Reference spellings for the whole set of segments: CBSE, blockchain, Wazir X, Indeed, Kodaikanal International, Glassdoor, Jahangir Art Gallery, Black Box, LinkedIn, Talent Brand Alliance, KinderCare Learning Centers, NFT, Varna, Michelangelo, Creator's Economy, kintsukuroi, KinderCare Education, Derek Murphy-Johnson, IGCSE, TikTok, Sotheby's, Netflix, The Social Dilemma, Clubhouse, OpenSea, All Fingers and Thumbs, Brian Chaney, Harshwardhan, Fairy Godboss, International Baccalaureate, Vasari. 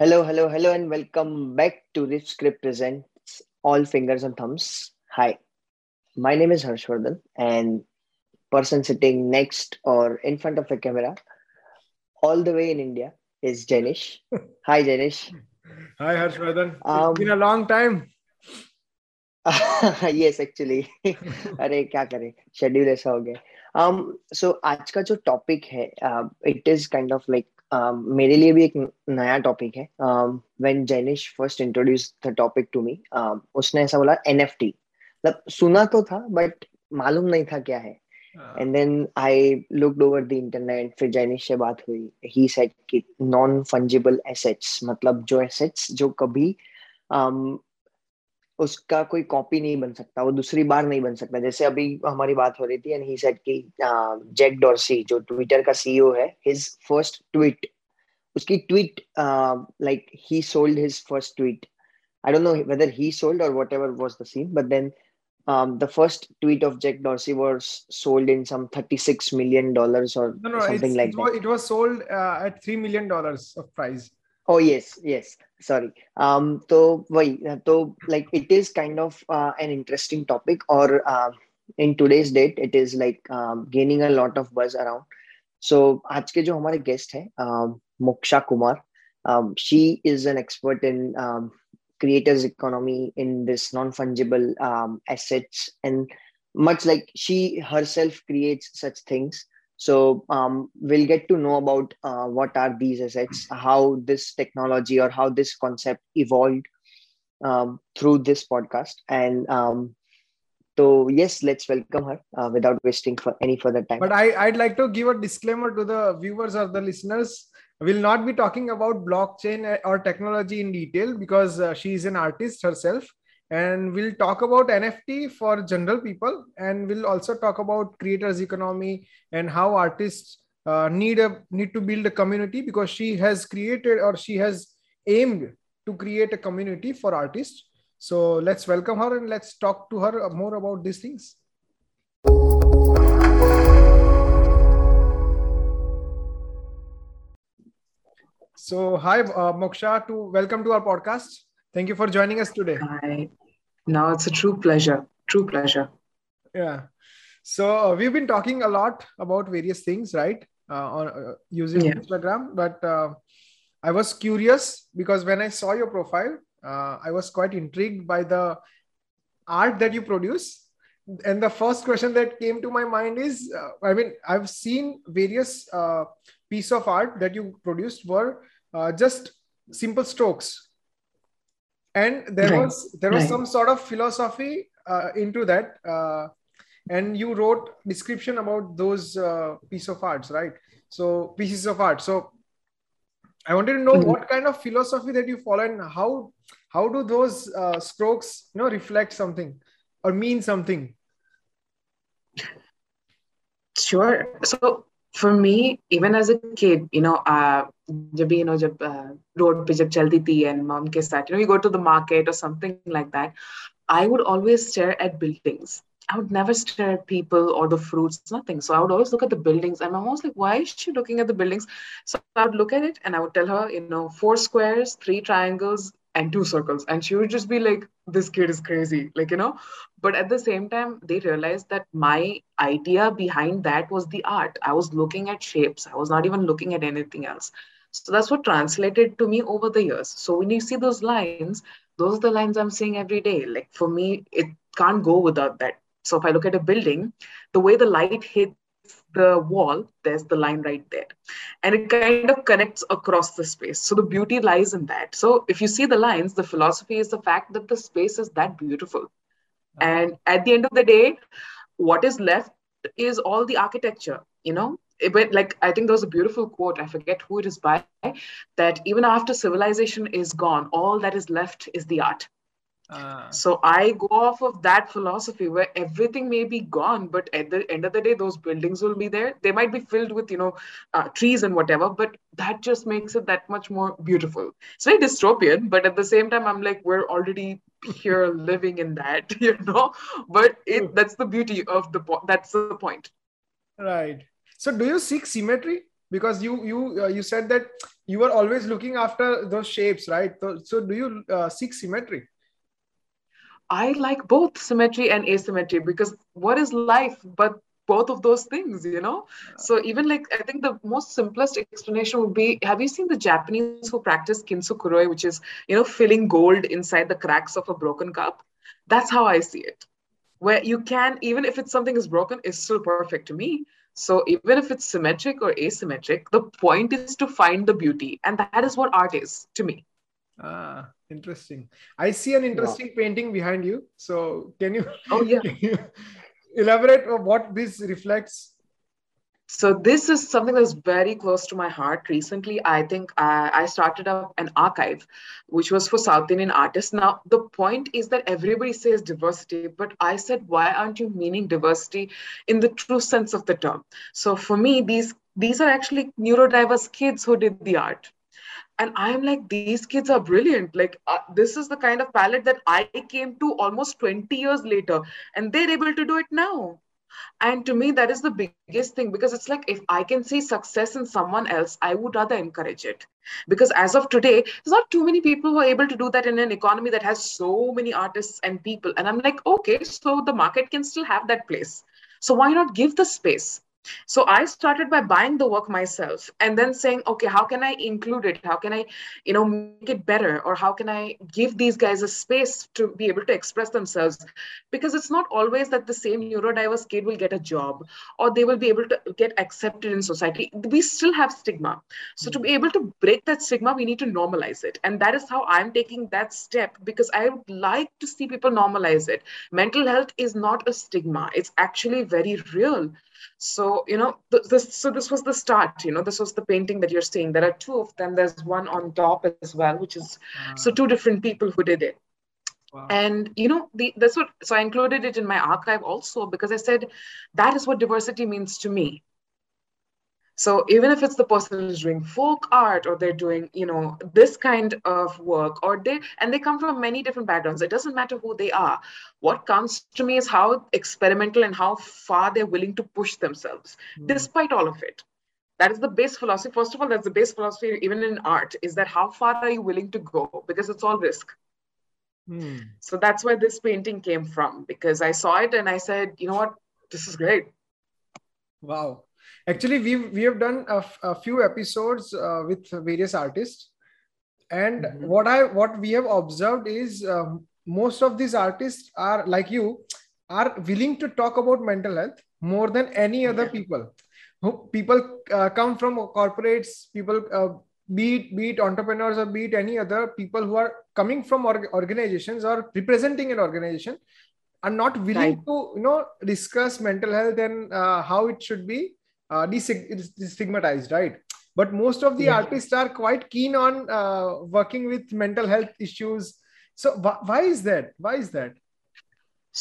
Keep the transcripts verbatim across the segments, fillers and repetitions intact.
Hello, hello, hello, and welcome back to RiffScript Presents All Fingers and Thumbs. Hi, my name is Harshwardhan, and person sitting next or in front of the camera, all the way in India, is Jainish. Hi, Jainish. Hi, Harshwardhan. Um, it's been a long time. Yes, actually. अरे क्या करें, schedule ऐसा हो गया. Um, so आज का जो topic है, uh, it is kind of like Uh, मेरे लिए भी एक नया टॉपिक है. When Jainish first introduce the topic to me, उसने ऐसा बोला एनएफटी, मतलब सुना तो था बट मालूम नहीं था क्या है. And then I looked over the internet, फिर जैनिश से बात हुई. ही सेड कि नॉन फंजिबल एसेट्स, मतलब जो एसेट्स जो कभी um, उसका कोई कॉपी नहीं बन सकता, वो दूसरी बार नहीं बन सकता. जैसे अभी हमारी बात हो रही थी एंड ही सेड कि जैक डॉर्सी जो ट्विटर का सीईओ है, हिज फर्स्ट ट्वीट, उसकी tweet like he sold his first tweet. I don't know whether he sold और whatever was the scene, but then the first tweet of Jack Dorsey was sold in some thirty-six million dollars or no, no, something like that. It was sold uh, at three million dollars of price. Oh yes, yes. Sorry. Um. So, why? So, like, it is kind of uh, an interesting topic, or uh, in today's date, it is like um, gaining a lot of buzz around. So, आज के जो हमारे guest हैं, um, Moksha Kumar. Um, she is an expert in um, creators' economy, in this non-fungible um, assets, and much like she herself creates such things. So um, we'll get to know about uh, what are these assets, how this technology or how this concept evolved um, through this podcast. And um, so, yes, let's welcome her uh, without wasting for any further time. But I, I'd like to give a disclaimer to the viewers or the listeners. We'll not be talking about blockchain or technology in detail because uh, she is an artist herself. And we'll talk about N F T for general people, and we'll also talk about creators' economy and how artists uh, need a need to build a community, because she has created or she has aimed to create a community for artists. So let's welcome her and let's talk to her more about these things. So hi, uh, Moksha, to welcome to our podcast. Thank you for joining us today. Hi. No, it's a true pleasure. True pleasure. Yeah. So uh, we've been talking a lot about various things, right? Uh, on uh, using yeah. Instagram. But uh, I was curious because when I saw your profile, uh, I was quite intrigued by the art that you produce. And the first question that came to my mind is, uh, I mean, I've seen various uh, piece of art that you produced were uh, just simple strokes. And there right. was there was right. some sort of philosophy uh, into that, uh, and you wrote description about those uh, piece of arts, right? So pieces of art. So I wanted to know mm-hmm. what kind of philosophy that you follow, and how how do those uh, strokes, you know, reflect something or mean something? Sure. So for me, even as a kid, you know, uh, जब you know जब road पे जब चलती थी and mom के साथ, you know, you go to the market or something like that, I would always stare at buildings. I would never stare at people or the fruits, nothing. So I would always look at the buildings, and my mom was like, "Why is she looking at the buildings?" So I would look at it and I would tell her, you know, four squares, three triangles, and two circles, and she would just be like, "This kid is crazy," like, you know. But at the same time, they realized that my idea behind that was the art. I was looking at shapes. I was not even looking at anything else. So that's what translated to me over the years. So when you see those lines, those are the lines I'm seeing every day. Like for me, it can't go without that. So if I look at a building, the way the light hits the wall, there's the line right there, and it kind of connects across the space. So the beauty lies in that. So if you see the lines, the philosophy is the fact that the space is that beautiful, and at the end of the day, what is left is all the architecture, you know. But like, I think there was a beautiful quote, I forget who it is by, that even after civilization is gone, all that is left is the art. Uh, so I go off of that philosophy where everything may be gone, but at the end of the day, those buildings will be there. They might be filled with, you know, uh, trees and whatever, but that just makes it that much more beautiful. It's very dystopian, but at the same time, I'm like, we're already here living in that, you know, but it, that's the beauty of the, po- that's the point. Right. So do you seek symmetry? Because you, you, uh, you said that you were always looking after those shapes, right? So, so do you uh, seek symmetry? I like both symmetry and asymmetry, because what is life but both of those things, you know? So even like, I think the most simplest explanation would be, have you seen the Japanese who practice kintsukuroi, which is, you know, filling gold inside the cracks of a broken cup? That's how I see it. Where you can, even if it's something is broken, it's still perfect to me. So even if it's symmetric or asymmetric, the point is to find the beauty. And that is what art is to me. Ah, interesting. I see an interesting wow. painting behind you. So can you, oh, yeah. can you elaborate on what this reflects? So this is something that's very close to my heart. Recently, I think I, I started up an archive, which was for South Indian artists. Now, the point is that everybody says diversity, but I said, why aren't you meaning diversity in the true sense of the term? So for me, these, these are actually neurodiverse kids who did the art. And I'm like, these kids are brilliant. Like, uh, this is the kind of palette that I came to almost twenty years later, and they're able to do it now. And to me, that is the biggest thing, because it's like, if I can see success in someone else, I would rather encourage it. Because as of today, there's not too many people who are able to do that in an economy that has so many artists and people. And I'm like, okay, so the market can still have that place. So why not give the space? So I started by buying the work myself and then saying, okay, how can I include it? How can I, you know, make it better? Or how can I give these guys a space to be able to express themselves? Because it's not always that the same neurodiverse kid will get a job or they will be able to get accepted in society. We still have stigma. So to be able to break that stigma, we need to normalize it. And that is how I'm taking that step, because I would like to see people normalize it. Mental health is not a stigma. It's actually very real. So, you know, th this, so this was the start, you know, this was the painting that you're seeing. There are two of them. There's one on top as well, which is, wow. so two different people who did it. Wow. And, you know, the, that's what, so I included it in my archive also, because I said, that is what diversity means to me. So even if it's the person who's doing folk art, or they're doing, you know, this kind of work, or they, and they come from many different backgrounds, it doesn't matter who they are. What comes to me is how experimental and how far they're willing to push themselves, mm. despite all of it. That is the base philosophy. First of all, that's the base philosophy, even in art, is that how far are you willing to go? Because it's all risk. Mm. So that's where this painting came from, because I saw it and I said, you know what, this is great. Wow. Actually, we we have done a, a few episodes uh, with various artists, and mm-hmm. what I what we have observed is uh, most of these artists are like you, are willing to talk about mental health more than any other yeah. people. People uh, come from corporates, people uh, be it, be it entrepreneurs or be it any other people who are coming from org organizations or representing an organization, are not willing right. to you know discuss mental health and uh, how it should be. Uh, destigmatized, right? But most of the yeah. artists are quite keen on uh, working with mental health issues. So wh why is that? Why is that?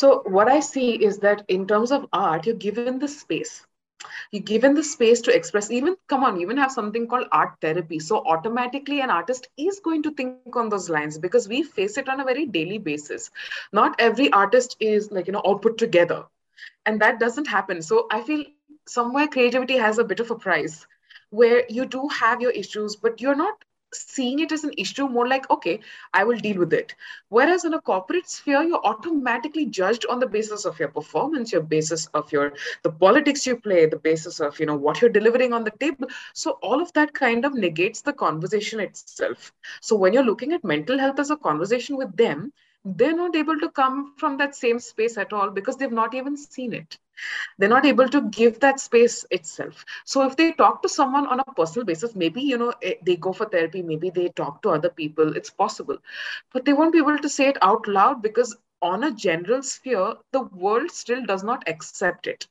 So what I see is that in terms of art, you're given the space. You're given the space to express, even, come on, even have something called art therapy. So automatically an artist is going to think on those lines, because we face it on a very daily basis. Not every artist is like, you know, all put together. And that doesn't happen. So I feel somewhere creativity has a bit of a price, where you do have your issues, but you're not seeing it as an issue, more like, okay, I will deal with it. Whereas in a corporate sphere, you're automatically judged on the basis of your performance, your basis of your, the politics you play, the basis of, you know, what you're delivering on the table. So all of that kind of negates the conversation itself. So when you're looking at mental health as a conversation with them, they're not able to come from that same space at all, because they've not even seen it. They're not able to give that space itself. So if they talk to someone on a personal basis, maybe, you know, they go for therapy, maybe they talk to other people, it's possible, but they won't be able to say it out loud, because on a general sphere, the world still does not accept it.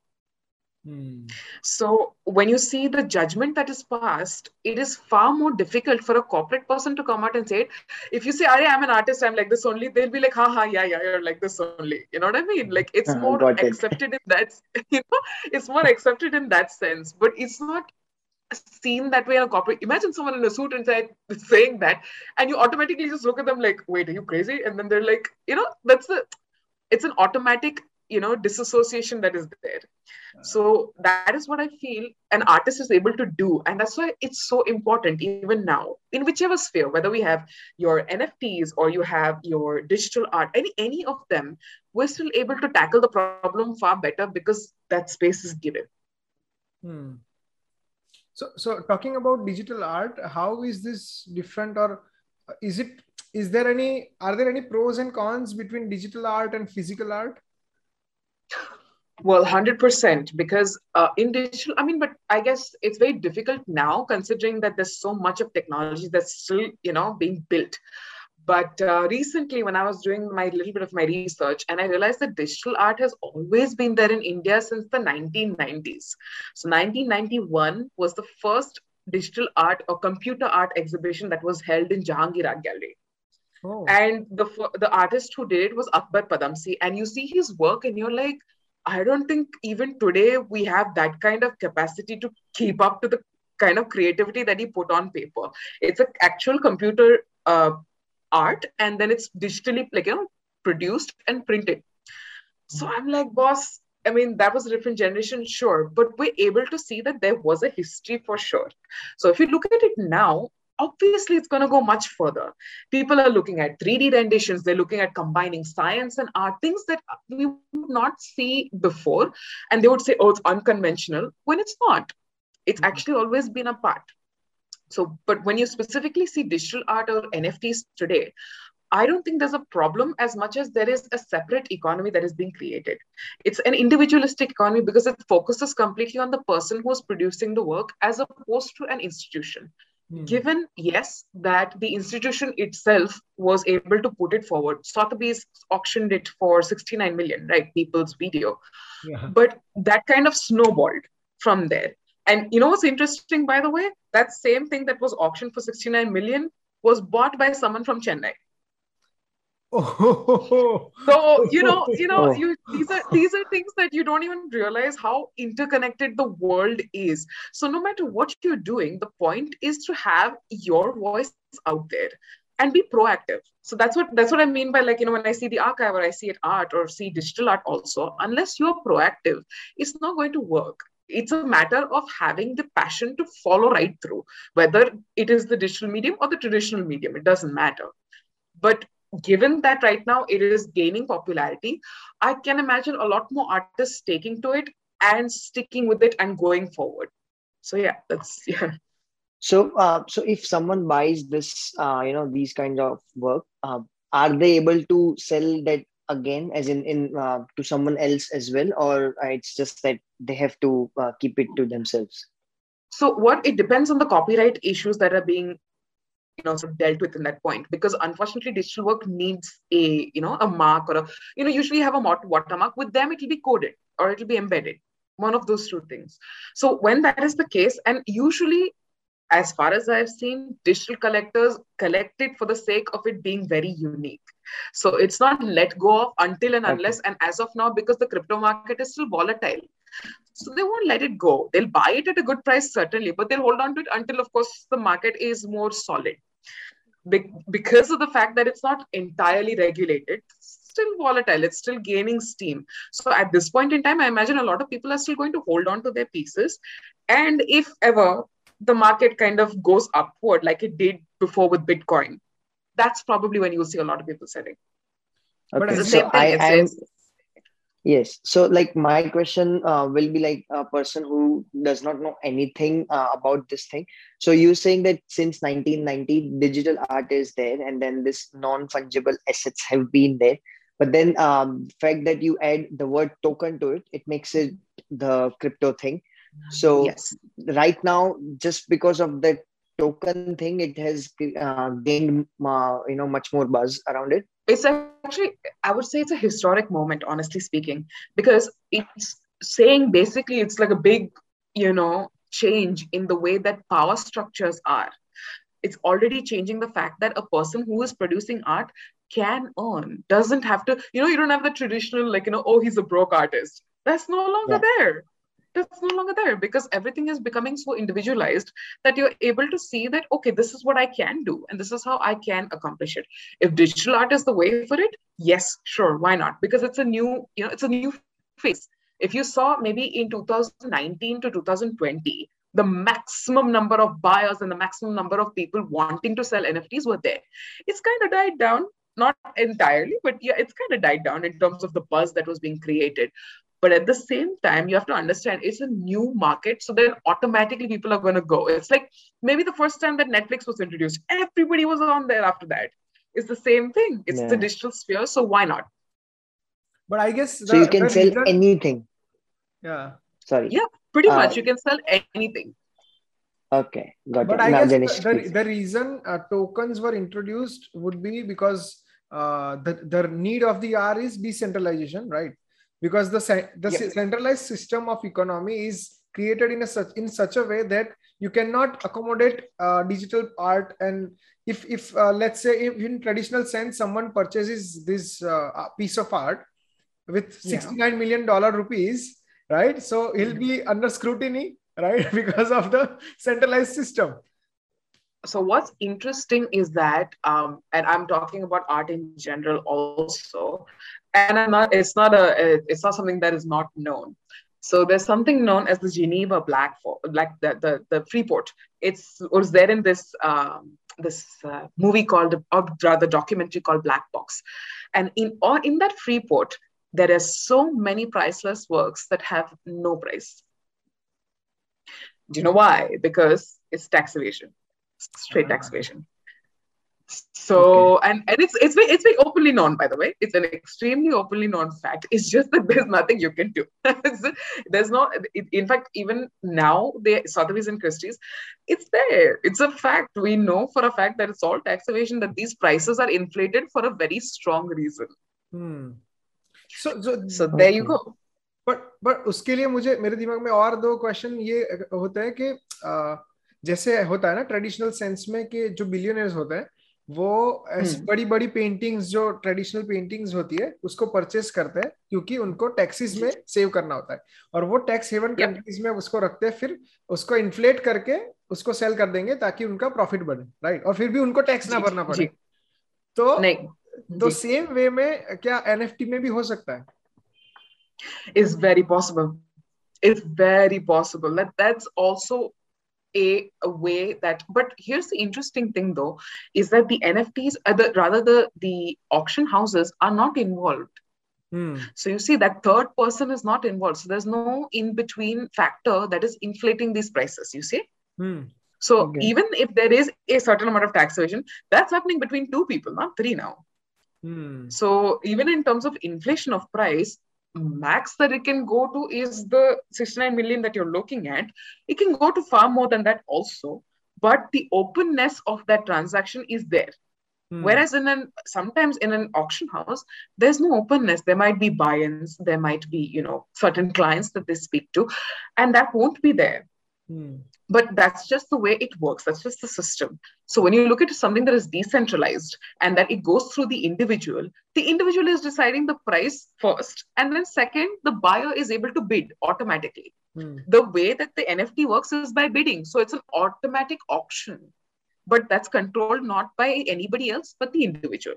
Hmm. So when you see the judgment that is passed, it is far more difficult for a corporate person to come out and say it. If you say, I'm an artist, I'm like this only, they'll be like, ha ha, yeah, yeah, you're like this only. You know what I mean? Like, it's uh, more accepted it. in that, you know, it's more accepted in that sense, but it's not seen that way in a corporate. Imagine someone in a suit and say, saying that, and you automatically just look at them like, wait, are you crazy? And then they're like, you know, that's the, it's an automatic you know, disassociation that is there. So that is what I feel an artist is able to do. And that's why it's so important even now in whichever sphere, whether we have your N F Ts or you have your digital art, any, any of them, we're still able to tackle the problem far better because that space is given. Hmm. So, so talking about digital art, how is this different, or is it, is there any, are there any pros and cons between digital art and physical art? Well, one hundred percent, because uh, in digital, I mean, but I guess it's very difficult now considering that there's so much of technology that's still, you know, being built. But uh, recently when I was doing my little bit of my research, and I realized that digital art has always been there in India since the nineteen nineties. So nineteen ninety-one was the first digital art or computer art exhibition that was held in Jahangir Art Gallery. Oh. And the, the artist who did it was Akbar Padamsi. And you see his work and you're like, I don't think even today we have that kind of capacity to keep up to the kind of creativity that he put on paper. It's an actual computer uh, art, and then it's digitally, like, you know, produced and printed. So I'm like, boss, I mean, that was a different generation, sure, but we're able to see that there was a history for sure. So if you look at it now, obviously it's going to go much further. People are looking at three D renditions. They're looking at combining science and art, things that we would not see before. And they would say, oh, it's unconventional, when it's not. It's actually always been a part. So, but when you specifically see digital art or N F Ts today, I don't think there's a problem as much as there is a separate economy that is being created. It's an individualistic economy because it focuses completely on the person who's producing the work as opposed to an institution. Hmm. Given, yes, that the institution itself was able to put it forward. Sotheby's auctioned it for sixty-nine million, right? People's Video. Yeah. But that kind of snowballed from there. And you know what's interesting, by the way? That same thing that was auctioned for sixty-nine million was bought by someone from Chennai. Oh. So, you know, you know, you, these are these are things that you don't even realize how interconnected the world is. So no matter what you're doing, the point is to have your voice out there and be proactive. So that's what that's what I mean by, like, you know, when I see the archive or I see it art or see digital art also, unless you're proactive, it's not going to work. It's a matter of having the passion to follow right through, whether it is the digital medium or the traditional medium, it doesn't matter. But given that right now it is gaining popularity, I can imagine a lot more artists taking to it and sticking with it and going forward. So yeah, that's yeah. So uh, so if someone buys this, uh, you know, these kinds of work, uh, are they able to sell that again, as in in uh, to someone else as well, or it's just that they have to uh, keep it to themselves? So what it depends on the copyright issues that are being, you know, sort of dealt with in that point, because unfortunately digital work needs a, you know, a mark or a, you know, usually you have a watermark. With them, it'll be coded or it'll be embedded, one of those two things. So when that is the case, and usually, as far as I've seen, digital collectors collect it for the sake of it being very unique. So it's not let go of until and unless, okay. And as of now, because the crypto market is still volatile, so they won't let it go. They'll buy it at a good price, certainly, but they'll hold on to it until, of course, the market is more solid. Be- because of the fact that it's not entirely regulated, it's still volatile, it's still gaining steam. So at this point in time, I imagine a lot of people are still going to hold on to their pieces. And if ever the market kind of goes upward like it did before with Bitcoin, that's probably when you'll see a lot of people selling. Okay. But it's the same thing. I, it's, Yes. So like my question uh, will be like a person who does not know anything uh, about this thing. So you're saying that since nineteen ninety, digital art is there, and then this non-fungible assets have been there. But then um, the fact that you add the word token to it, it makes it the crypto thing. So yes. Right now, just because of that token thing, it has uh, gained uh, you know, much more buzz around it. It's actually, I would say it's a historic moment, honestly speaking, because it's saying basically it's like a big, you know, change in the way that power structures are. It's already changing the fact that a person who is producing art can earn, doesn't have to, you know, you don't have the traditional, like, you know, oh, he's a broke artist. That's no longer yeah. there. it's no longer there, because everything is becoming so individualized that you're able to see that, okay, this is what I can do and this is how I can accomplish it. If digital art is the way for it, yes, sure, why not? Because it's a new, you know, it's a new phase. If you saw maybe in two thousand nineteen to two thousand twenty, the maximum number of buyers and the maximum number of people wanting to sell N F Ts were there. It's kind of died down, not entirely, but yeah, it's kind of died down in terms of the buzz that was being created. But at the same time, you have to understand it's a new market. So then automatically people are going to go. It's like maybe the first time that Netflix was introduced, everybody was on there after that. It's the same thing. It's yeah. the digital sphere. So why not? But I guess... The, so you can sell reason... anything. Yeah. Sorry. Yeah, pretty uh, much. You can sell anything. Okay. Got but it. But I now guess the, the, the reason uh, tokens were introduced would be because uh, the, the need of the hour is decentralization, right? Because the, the yes. centralized system of economy is created in a such in such a way that you cannot accommodate uh, digital art. And if, if uh, let's say if in traditional sense, someone purchases this uh, piece of art with sixty-nine million dollar rupees, right? So he'll be under scrutiny, right? Because of the centralized system. So what's interesting is that, um, and I'm talking about art in general also, and I'm not, it's not a, it's not something that is not known. So there's something known as the Geneva Black Box, like the, the, the Freeport. It's, or is there in this, um, this uh, movie called, or rather documentary called Black Box. And in, or in that Freeport, there are so many priceless works that have no price. Do you know why? Because it's tax evasion. Straight tax evasion. So, okay. and, and it's, it's, been, it's been openly known, by the way. It's an extremely openly known fact. It's just that there's nothing you can do. There's no, it, in fact, even now, they, Sotheby's and Christie's, it's there. It's a fact. We know for a fact that it's all tax evasion, that these prices are inflated for a very strong reason. Hmm. So, so, so okay. there you go. But, but uske liye mujhe, mere dimag mein aur do question ye hota hai ki, uh, जैसे होता है ना traditional sense में कि जो billionaires होते हैं वो ऐसी बड़ी बड़ी पेंटिंग्स जो ट्रेडिशनल पेंटिंग्स होती है उसको परचेस करते हैं क्योंकि उनको टैक्सेस में सेव करना होता है और वो टैक्स हेवन कंट्रीज में उसको रखते हैं, फिर उसको इन्फ्लेट करके उसको सेल कर देंगे ताकि उनका प्रॉफिट बढ़े, राइट? और फिर भी उनको टैक्स ना भरना पड़े। तो सेम वे में क्या एनएफटी में भी हो सकता है? It's very possible, it's very possible that that's also A, a way that, but here's the interesting thing though, is that the N F Ts, uh, the, rather the, the auction houses are not involved. Hmm. So you see that third person is not involved. So there's no in-between factor that is inflating these prices, you see? Hmm. So okay. even if there is a certain amount of tax evasion, that's happening between two people, not three now. Hmm. So even in terms of inflation of price, max that it can go to is the sixty-nine million that you're looking at. It can go to far more than that also, but the openness of that transaction is there. Hmm. Whereas in an, sometimes in an auction house, there's no openness. There might be buy-ins, there might be, you know, certain clients that they speak to, and that won't be there. Hmm. But that's just the way it works. That's just the system. So when you look at something that is decentralized and that it goes through the individual, the individual is deciding the price first. And then second, the buyer is able to bid automatically. Hmm. The way that the N F T works is by bidding. So it's an automatic auction, but that's controlled not by anybody else, but the individual.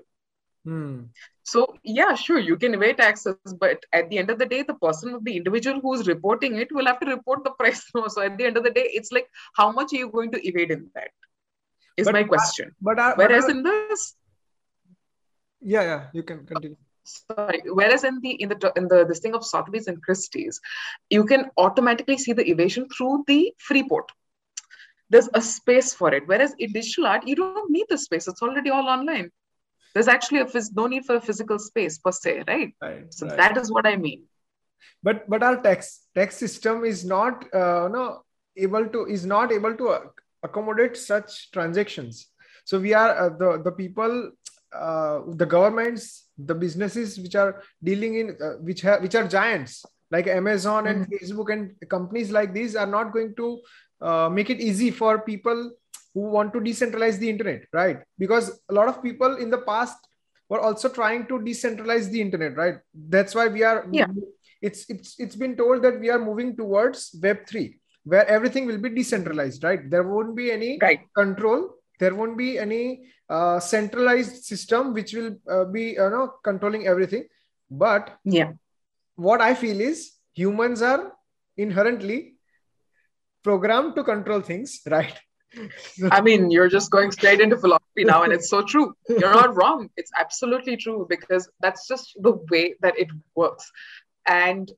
Hmm. So yeah, sure, you can evade taxes, but at the end of the day, the person, the individual who's reporting it will have to report the price. So at the end of the day, it's like, how much are you going to evade in that? Is but, my question. Uh, but uh, whereas but, uh, in this, yeah, yeah, you can continue. Sorry. Whereas in the in the in the this thing of Sotheby's and Christie's, you can automatically see the evasion through the free port. There's a space for it. Whereas in digital art, you don't need the space. It's already all online. There's actually a no need for a physical space per se, right? Right, so right. That is what I mean. But but our tax tax system is not uh, no able to is not able to accommodate such transactions. So we are uh, the the people, uh, the governments, the businesses which are dealing in uh, which have which are giants like Amazon and mm-hmm. Facebook and companies like these are not going to uh, make it easy for people who want to decentralize the internet, right? Because a lot of people in the past were also trying to decentralize the internet, right? That's why we are yeah. it's it's it's been told that we are moving towards web three, where everything will be decentralized, right? There won't be any right. control. There won't be any uh, centralized system which will uh, be you know controlling everything. But yeah, what I feel is humans are inherently programmed to control things, right? I mean, you're just going straight into philosophy now, and it's so true. You're not wrong. It's absolutely true, because that's just the way that it works. And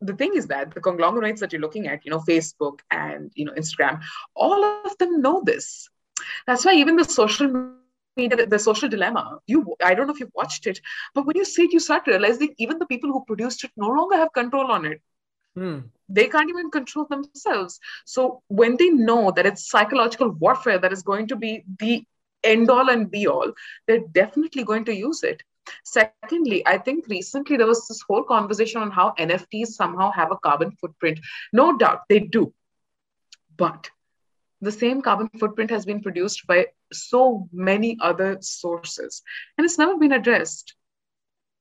the thing is that the conglomerates that you're looking at, you know, Facebook and, you know, Instagram, all of them know this. That's why even the social media, the social dilemma, you, I don't know if you've watched it, but when you see it, you start realizing even the people who produced it no longer have control on it. Hmm. They can't even control themselves. So when they know that it's psychological warfare that is going to be the end all and be all, they're definitely going to use it. Secondly, I think recently there was this whole conversation on how N F Ts somehow have a carbon footprint. No doubt they do. But the same carbon footprint has been produced by so many other sources, and it's never been addressed.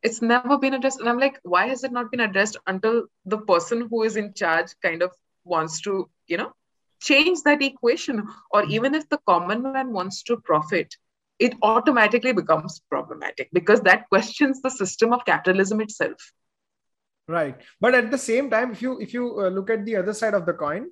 It's never been addressed. And I'm like, why has it not been addressed until the person who is in charge kind of wants to, you know, change that equation? Or even if the common man wants to profit, it automatically becomes problematic, because that questions the system of capitalism itself. Right. But at the same time, if you, if you uh, look at the other side of the coin,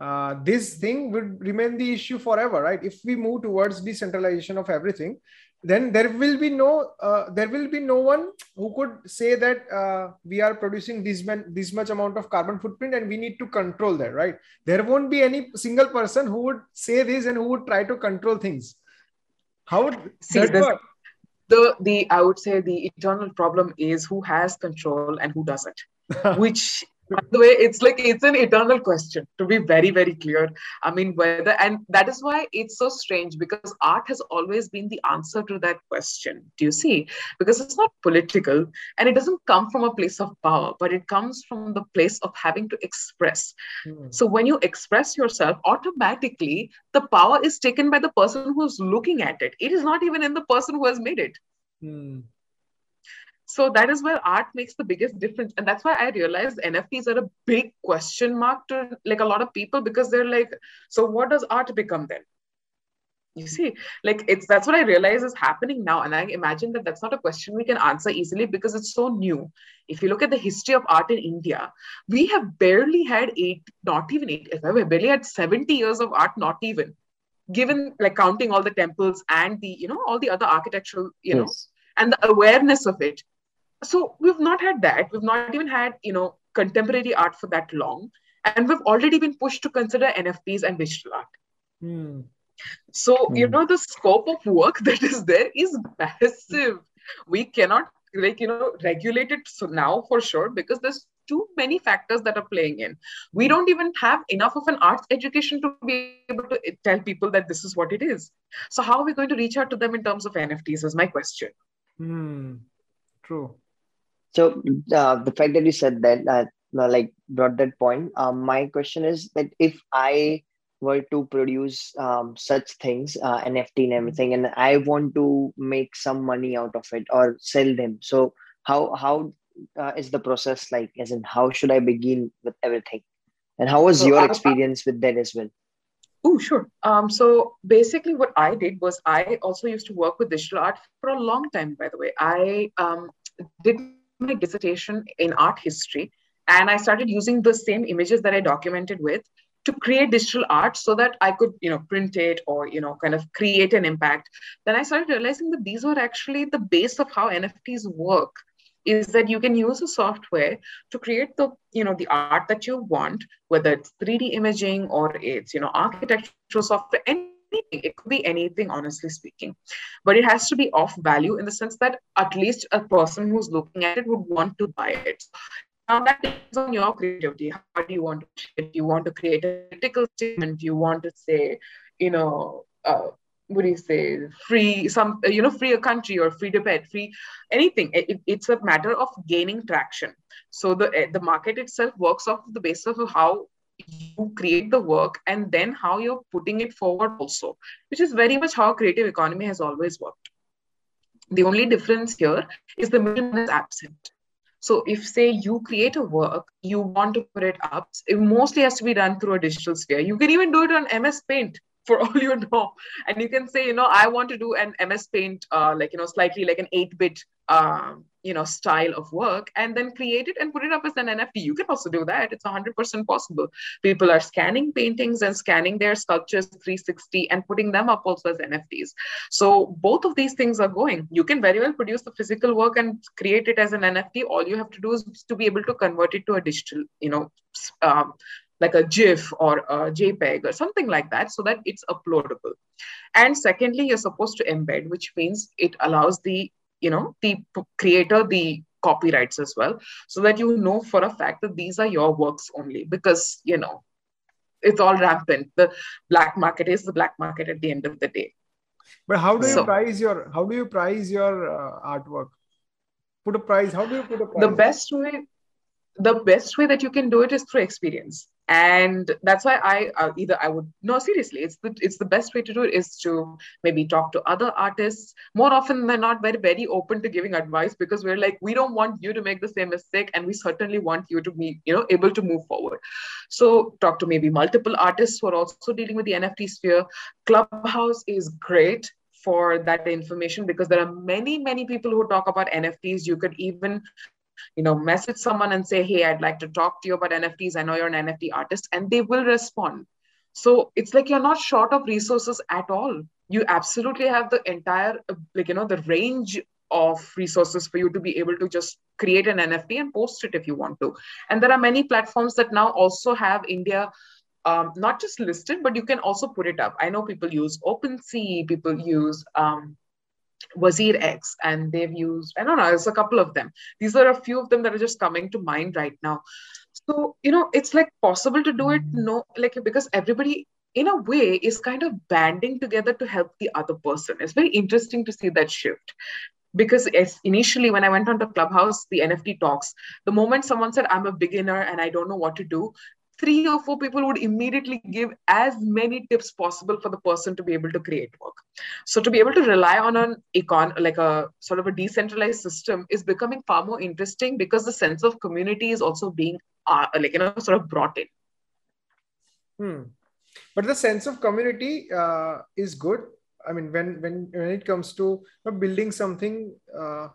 uh, this thing would remain the issue forever, right? If we move towards decentralization of everything, then there will be no, uh, there will be no one who could say that uh, we are producing this, man, this much amount of carbon footprint and we need to control that, right? There won't be any single person who would say this and who would try to control things. How would See, that work? The, the, I would say the eternal problem is who has control and who doesn't, which... By the way, it's like, it's an eternal question, to be very, very clear. I mean, whether, and that is why it's so strange, because art has always been the answer to that question. Do you see? Because it's not political and it doesn't come from a place of power, but it comes from the place of having to express. Mm. So when you express yourself, automatically the power is taken by the person who's looking at it. It is not even in the person who has made it. Mm. So that is where art makes the biggest difference. And that's why I realized N F Ts are a big question mark to like a lot of people, because they're like, so what does art become then? You see, like it's, that's what I realize is happening now. And I imagine that that's not a question we can answer easily, because it's so new. If you look at the history of art in India, we have barely had eight, not even eight, we barely had seventy years of art, not even given like counting all the temples and the, you know, all the other architectural, you yes. know, and the awareness of it. So we've not had that. We've not even had, you know, contemporary art for that long. And we've already been pushed to consider N F Ts and digital art. Mm. So, mm. you know, the scope of work that is there is massive. We cannot, like, you know, regulate it so now for sure, because there's too many factors that are playing in. We don't even have enough of an arts education to be able to tell people that this is what it is. So how are we going to reach out to them in terms of N F Ts is my question. Mm. True. So uh, the fact that you said that, uh, like brought that point, uh, my question is that if I were to produce um, such things, uh, N F T and everything, and I want to make some money out of it or sell them. So how, how uh, is the process like, as in how should I begin with everything? And how was so your experience with that as well? Oh, sure. Um, so basically what I did was I also used to work with digital art for a long time, by the way. I um, did my dissertation in art history, and I started using the same images that I documented with to create digital art so that I could, you know, print it or, you know, kind of create an impact. Then I started realizing that these were actually the base of how N F Ts work, is that you can use a software to create the, you know, the art that you want, whether it's three D imaging or it's, you know, architectural software, anything. It could be anything, honestly speaking, but it has to be of value in the sense that at least a person who's looking at it would want to buy it. Now that depends on your creativity. How do you want to, you want to create a critical statement? You want to say, you know, uh, what do you say, free some, you know, free a country or free Tibet, free anything. It, it's a matter of gaining traction. So the, the market itself works off the basis of how you create the work and then how you're putting it forward also, which is very much how creative economy has always worked. The only difference here is the middleman is absent. So if, say, you create a work, you want to put it up, it mostly has to be done through a digital sphere. You can even do it on M S Paint, for all you know. And you can say, you know, I want to do an M S Paint, uh, like, you know, slightly like an eight-bit, um, you know, style of work, and then create it and put it up as an N F T. You can also do that. It's one hundred percent possible. People are scanning paintings and scanning their sculptures three sixty and putting them up also as N F Ts. So both of these things are going. You can very well produce the physical work and create it as an N F T. All you have to do is to be able to convert it to a digital, you know, um, like a GIF or a JPEG or something like that, so that it's uploadable. And secondly, you're supposed to embed, which means it allows the, you know, the creator, the copyrights as well, so that you know for a fact that these are your works only, because, you know, it's all rampant. The black market is the black market at the end of the day. But how do you so, price your, how do you price your uh, artwork? Put a price, how do you put a price? The best way, the best way that you can do it is through experience. And that's why I uh, either I would no seriously it's the it's the best way to do it is to maybe talk to other artists. More often than not, we're very open to giving advice, because we're like, we don't want you to make the same mistake, and we certainly want you to be, you know, able to move forward. So talk to maybe multiple artists who are also dealing with the N F T sphere. Clubhouse is great for that information, because there are many many people who talk about N F Ts. You could even, you know, message someone and say, hey, I'd like to talk to you about N F Ts. I know you're an N F T artist, and they will respond. So it's like, you're not short of resources at all. You absolutely have the entire, like, you know, the range of resources for you to be able to just create an N F T and post it if you want to. And there are many platforms that now also have India, um, not just listed, but you can also put it up. I know people use OpenSea, people use, um, Wazir X, and they've used, I don't know, there's a couple of them. These are a few of them that are just coming to mind right now. So, you know, it's like possible to do it. No, like, because everybody in a way is kind of banding together to help the other person. It's very interesting to see that shift. Because initially when I went on to Clubhouse, the N F T talks, the moment someone said, I'm a beginner and I don't know what to do, three or four people would immediately give as many tips possible for the person to be able to create work. So to be able to rely on an econ, like a sort of a decentralized system, is becoming far more interesting, because the sense of community is also being uh, like, you know, sort of brought in. Hmm. But the sense of community uh, is good. I mean, when, when, when it comes to building something uh,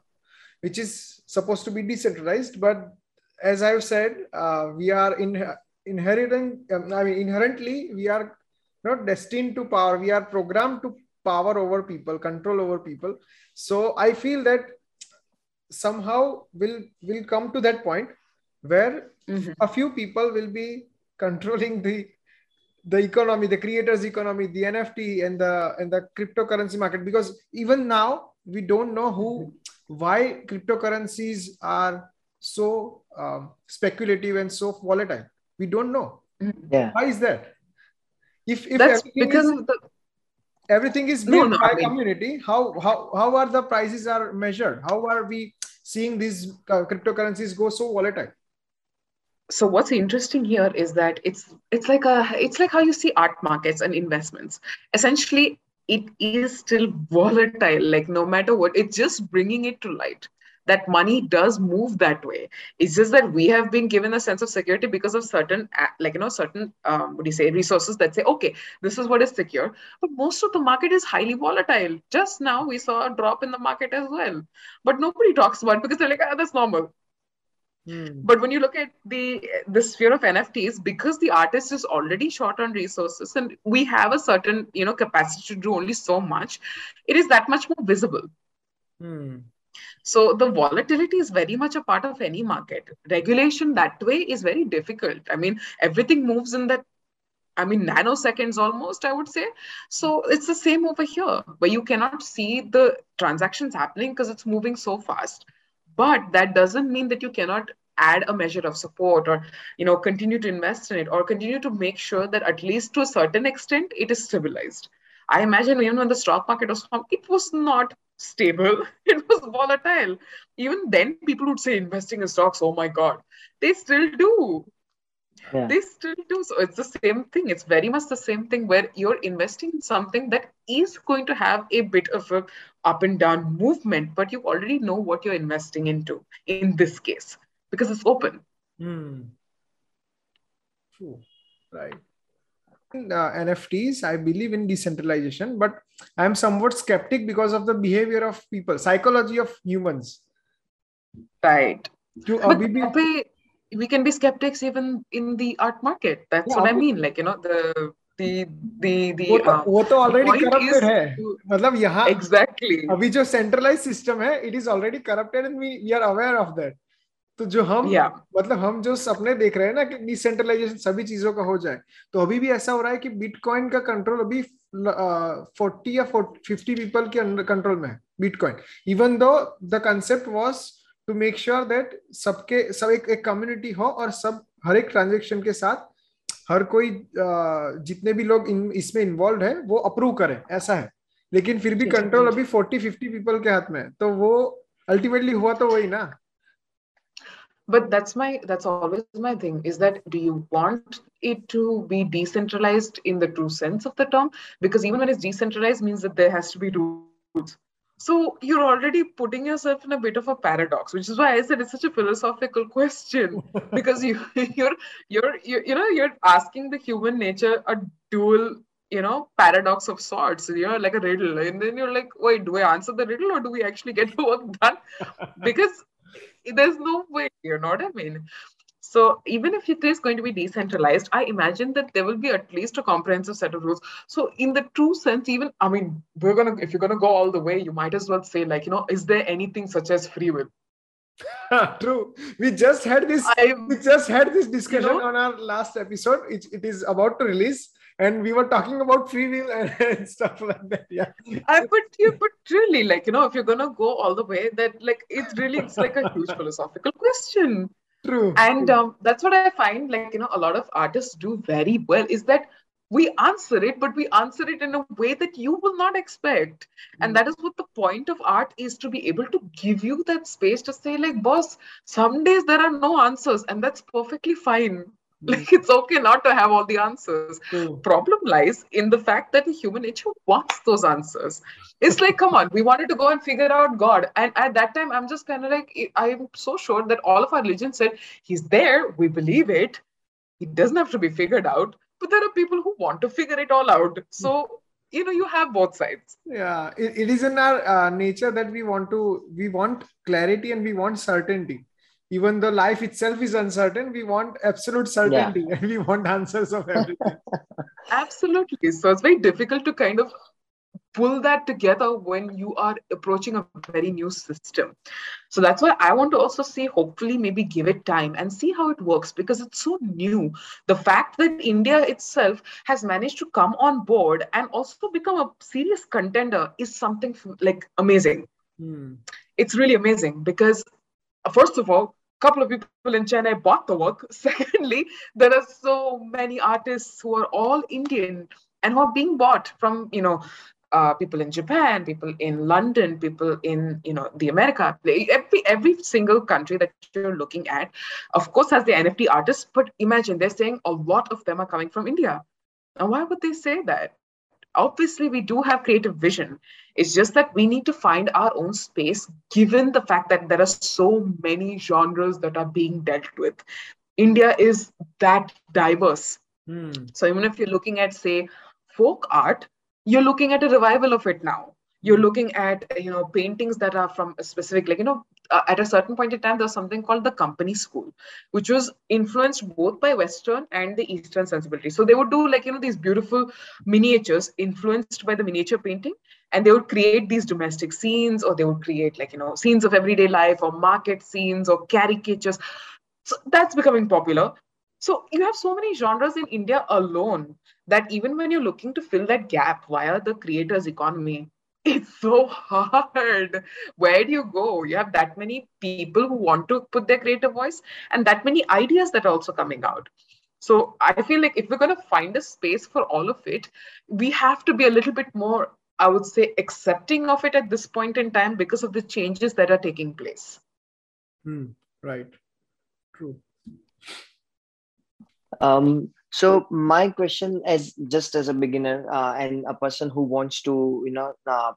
which is supposed to be decentralized, but as I've said, uh, we are in, Inherent, um, I mean, inherently, we are not destined to power. We are programmed to power over people, control over people. So I feel that somehow we'll, we'll come to that point where mm-hmm. a few people will be controlling the, the economy, the creators' economy, the N F T and the, and the cryptocurrency market. Because even now, we don't know who, why cryptocurrencies are so um, speculative and so volatile. We don't know. Yeah. Why is that? If, if That's everything, because is, of the... everything is built no, no, by I mean... community, how, how, how are the prices are measured? How are we seeing these cryptocurrencies go so volatile? So what's interesting here is that it's, it's like a, it's like how you see art markets and investments. Essentially, it is still volatile. Like no matter what, it's just bringing it to light that money does move that way. It's just that we have been given a sense of security because of certain, like, you know, certain, um, what do you say, resources that say, okay, this is what is secure. But most of the market is highly volatile. Just now we saw a drop in the market as well. But nobody talks about it because they're like, ah, that's normal. Mm. But when you look at the, the sphere of N F Ts, because the artist is already short on resources and we have a certain, you know, capacity to do only so much, it is that much more visible. Mm. So the volatility is very much a part of any market. Regulation that way is very difficult. I mean, everything moves in that, I mean, nanoseconds almost, I would say. So it's the same over here, where you cannot see the transactions happening because it's moving so fast. But that doesn't mean that you cannot add a measure of support or, you know, continue to invest in it or continue to make sure that at least to a certain extent, it is stabilized. I imagine even when the stock market was formed, it was not stable. It was volatile. Even then, people would say investing in stocks, oh my God, they still do. Yeah. They still do. So it's the same thing. It's very much the same thing where you're investing in something that is going to have a bit of a up and down movement, but you already know what you're investing into in this case because it's open. Hmm. True. Right. And, uh, N F Ts, I believe in decentralization, but I'm somewhat skeptic because of the behavior of people, psychology of humans. Right. To, uh, but we be... we can be skeptics even in the art market. That's yeah, what I mean. Like, you know, the the the the. Uh, वो तो already corrupted है. मतलब यहाँ exactly. अभी जो centralized system है, it is already corrupted and we we are aware of that. तो जो हम yeah. मतलब हम जो सपने देख रहे हैं ना कि decentralization सभी चीजों का हो जाए, तो अभी भी ऐसा हो रहा है कि Bitcoin का control अभी forty या fifty people के under control में है Bitcoin. Even though the concept was to make sure that सबके सब एक एक community हो और सब हर एक transaction के साथ हर कोई जितने भी लोग इन इसमें involved है वो approve करें, ऐसा है. लेकिन फिर भी control अभी forty fifty people के हाथ में है, तो वो ultimately हुआ तो वही ना. But that's my that's always my thing is that do you want it to be decentralized in the true sense of the term? Because even when it's decentralized means that there has to be rules. So you're already putting yourself in a bit of a paradox, which is why I said it's such a philosophical question because you, you're, you're, you're, you know, you're asking the human nature a dual, you know, paradox of sorts, you know, like a riddle. And then you're like, wait, do I answer the riddle or do we actually get the work done? Because there's no way, you know what I mean? So even if it is going to be decentralized, I imagine that there will be at least a comprehensive set of rules. So in the true sense, even, I mean, we're going to, if you're going to go all the way, you might as well say like, you know, is there anything such as free will? True. We just had this, I, we just had this discussion you know, on our last episode. It, it is about to release. And we were talking about free will and, and stuff like that. Yeah. I but you but really like, you know, if you're going to go all the way that like, it's really, it's like a huge philosophical question. True. And um, that's what I find, like, you know, a lot of artists do very well is that we answer it, but we answer it in a way that you will not expect. Mm-hmm. And that is what the point of art is, to be able to give you that space to say like, boss, some days there are no answers and that's perfectly fine. Like, it's okay not to have all the answers. Ooh. Problem lies in the fact that the human nature wants those answers. It's like, come on, we wanted to go and figure out God. And at that time, I'm just kind of like, I'm so sure that all of our religion said, he's there, we believe it. It doesn't have to be figured out. But there are people who want to figure it all out. So, you know, you have both sides. Yeah, it, it is in our uh, nature that we want to, we want clarity and we want certainty. Even though life itself is uncertain, we want absolute certainty yeah. and we want answers of everything. Absolutely. So it's very difficult to kind of pull that together when you are approaching a very new system. So that's why I want to also say, hopefully, maybe give it time and see how it works because it's so new. The fact that India itself has managed to come on board and also become a serious contender is something like amazing. Hmm. It's really amazing because first of all, couple of people in Chennai bought the work. Secondly, there are so many artists who are all Indian and who are being bought from, you know, uh, people in Japan, people in London, people in, you know, the America. Every, every single country that you're looking at, of course, has the N F T artists. But imagine they're saying a lot of them are coming from India. Now, why would they say that? Obviously, we do have creative vision. It's just that we need to find our own space, given the fact that there are so many genres that are being dealt with. India is that diverse. Hmm. So even if you're looking at, say, folk art, you're looking at a revival of it now. You're looking at, you know, paintings that are from a specific, like, you know, uh, at a certain point in time, there's something called the Company School, which was influenced both by Western and the Eastern sensibility. So they would do like, you know, these beautiful miniatures influenced by the miniature painting, and they would create these domestic scenes, or they would create like, you know, scenes of everyday life or market scenes or caricatures. So that's becoming popular. So you have so many genres in India alone that even when you're looking to fill that gap via the creator's economy, it's so hard. Where do you go? You have that many people who want to put their creative voice and that many ideas that are also coming out. So I feel like if we're going to find a space for all of it, we have to be a little bit more, I would say, accepting of it at this point in time because of the changes that are taking place. Hmm, right. True. Um, so my question, as just as a beginner uh, and a person who wants to, you know, uh,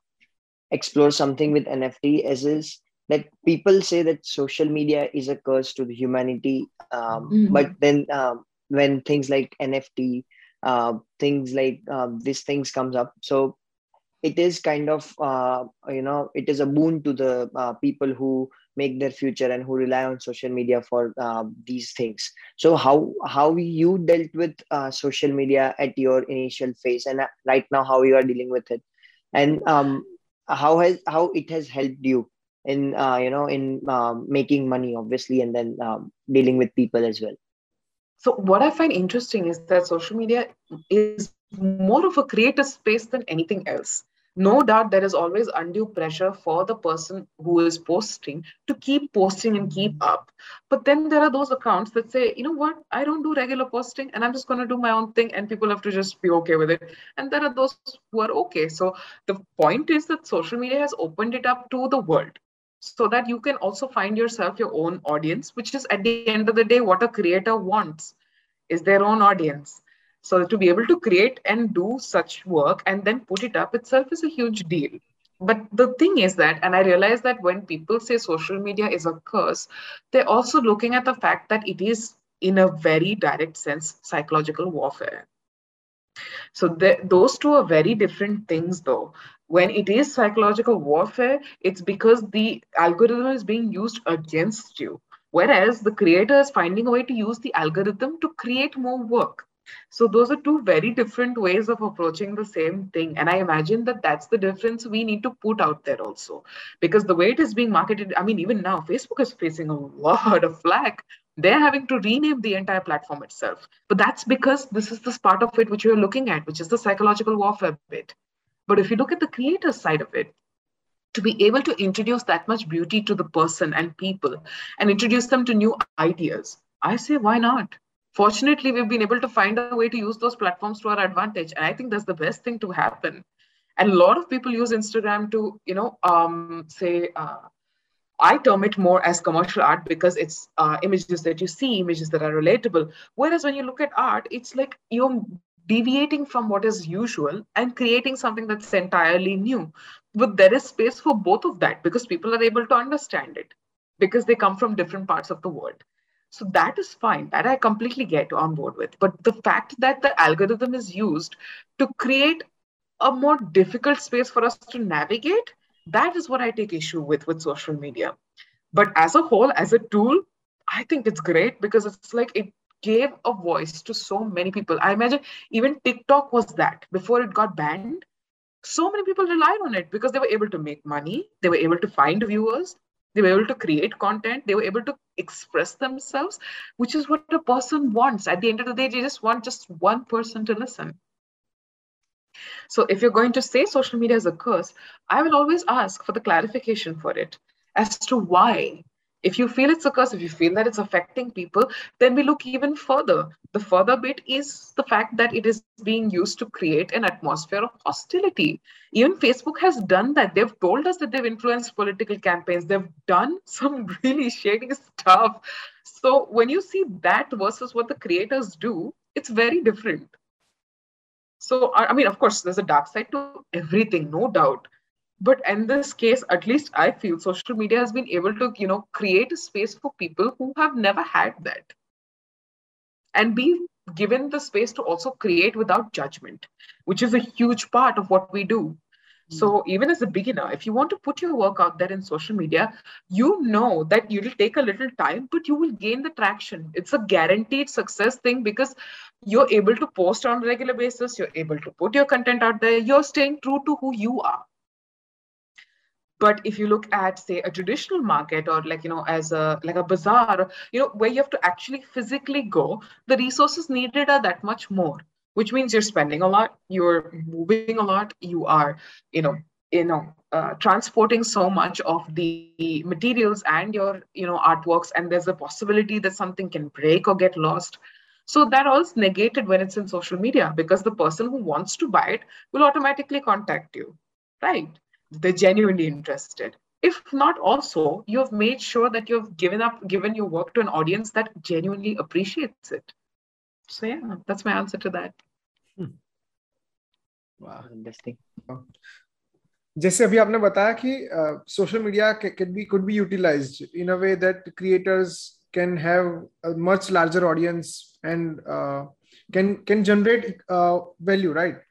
explore something with N F T, as is that people say that social media is a curse to the humanity. Um, mm-hmm. But then um, when things like N F T, uh, things like uh, these things comes up, so it is kind of, uh, you know, it is a boon to the uh, people who make their future and who rely on social media for uh, these things. So how how you dealt with uh, social media at your initial phase, and right now how you are dealing with it, and um, how has how it has helped you in uh, you know in uh, making money, obviously, and then uh, dealing with people as well. So what I find interesting is that social media is more of a creative space than anything else. No doubt there is always undue pressure for the person who is posting to keep posting and keep up. But then there are those accounts that say, you know what, I don't do regular posting and I'm just going to do my own thing, and people have to just be okay with it. And there are those who are okay. So the point is that social media has opened it up to the world, so that you can also find yourself your own audience, which is at the end of the day what a creator wants is their own audience. So to be able to create and do such work and then put it up itself is a huge deal. But the thing is that, and I realize that when people say social media is a curse, they're also looking at the fact that it is, in a very direct sense, psychological warfare. So the, those two are very different things, though. When it is psychological warfare, it's because the algorithm is being used against you, whereas the creator is finding a way to use the algorithm to create more work. So those are two very different ways of approaching the same thing. And I imagine that that's the difference we need to put out there also, because the way it is being marketed, I mean, even now, Facebook is facing a lot of flack. They're having to rename the entire platform itself. But that's because this is this part of it which you're looking at, which is the psychological warfare bit. But if you look at the creator side of it, to be able to introduce that much beauty to the person and people and introduce them to new ideas, I say, why not? Fortunately, we've been able to find a way to use those platforms to our advantage. And I think that's the best thing to happen. And a lot of people use Instagram to, you know, um, say, uh, I term it more as commercial art because it's uh, images that you see, images that are relatable. Whereas when you look at art, it's like you're deviating from what is usual and creating something that's entirely new. But there is space for both of that because people are able to understand it because they come from different parts of the world. So that is fine, that I completely get on board with. But the fact that the algorithm is used to create a more difficult space for us to navigate, that is what I take issue with with social media. But as a whole, as a tool, I think it's great because it's like it gave a voice to so many people. I imagine even TikTok was that. Before it got banned, so many people relied on it because they were able to make money, they were able to find viewers, they were able to create content, they were able to express themselves, which is what a person wants. At the end of the day, they just want just one person to listen. So if you're going to say social media is a curse, I will always ask for the clarification for it as to why. If you feel it's a curse, if you feel that it's affecting people, then we look even further. The further bit is the fact that it is being used to create an atmosphere of hostility. Even Facebook has done that. They've told us that they've influenced political campaigns. They've done some really shady stuff. So when you see that versus what the creators do, it's very different. So, I mean, of course, there's a dark side to everything, no doubt. But in this case, at least I feel social media has been able to, you know, create a space for people who have never had that and be given the space to also create without judgment, which is a huge part of what we do. Mm-hmm. So even as a beginner, if you want to put your work out there in social media, you know that you'll take a little time, but you will gain the traction. It's a guaranteed success thing because you're able to post on a regular basis. You're able to put your content out there. You're staying true to who you are. But if you look at, say, a traditional market or like, you know, as a like a bazaar, you know, where you have to actually physically go, the resources needed are that much more, which means you're spending a lot, you're moving a lot, you are, you know, you know, uh, transporting so much of the materials and your, you know, artworks. And there's a possibility that something can break or get lost. So that all is negated when it's in social media, because the person who wants to buy it will automatically contact you, right? They're genuinely interested. If not, also, you have made sure that you have given up, given your work to an audience that genuinely appreciates it. So yeah, that's my answer to that. Hmm. Wow, interesting. Wow. जैसे अभी आपने बताया कि social media can be could be utilised in a way that creators can have a much larger audience and can can generate value, right?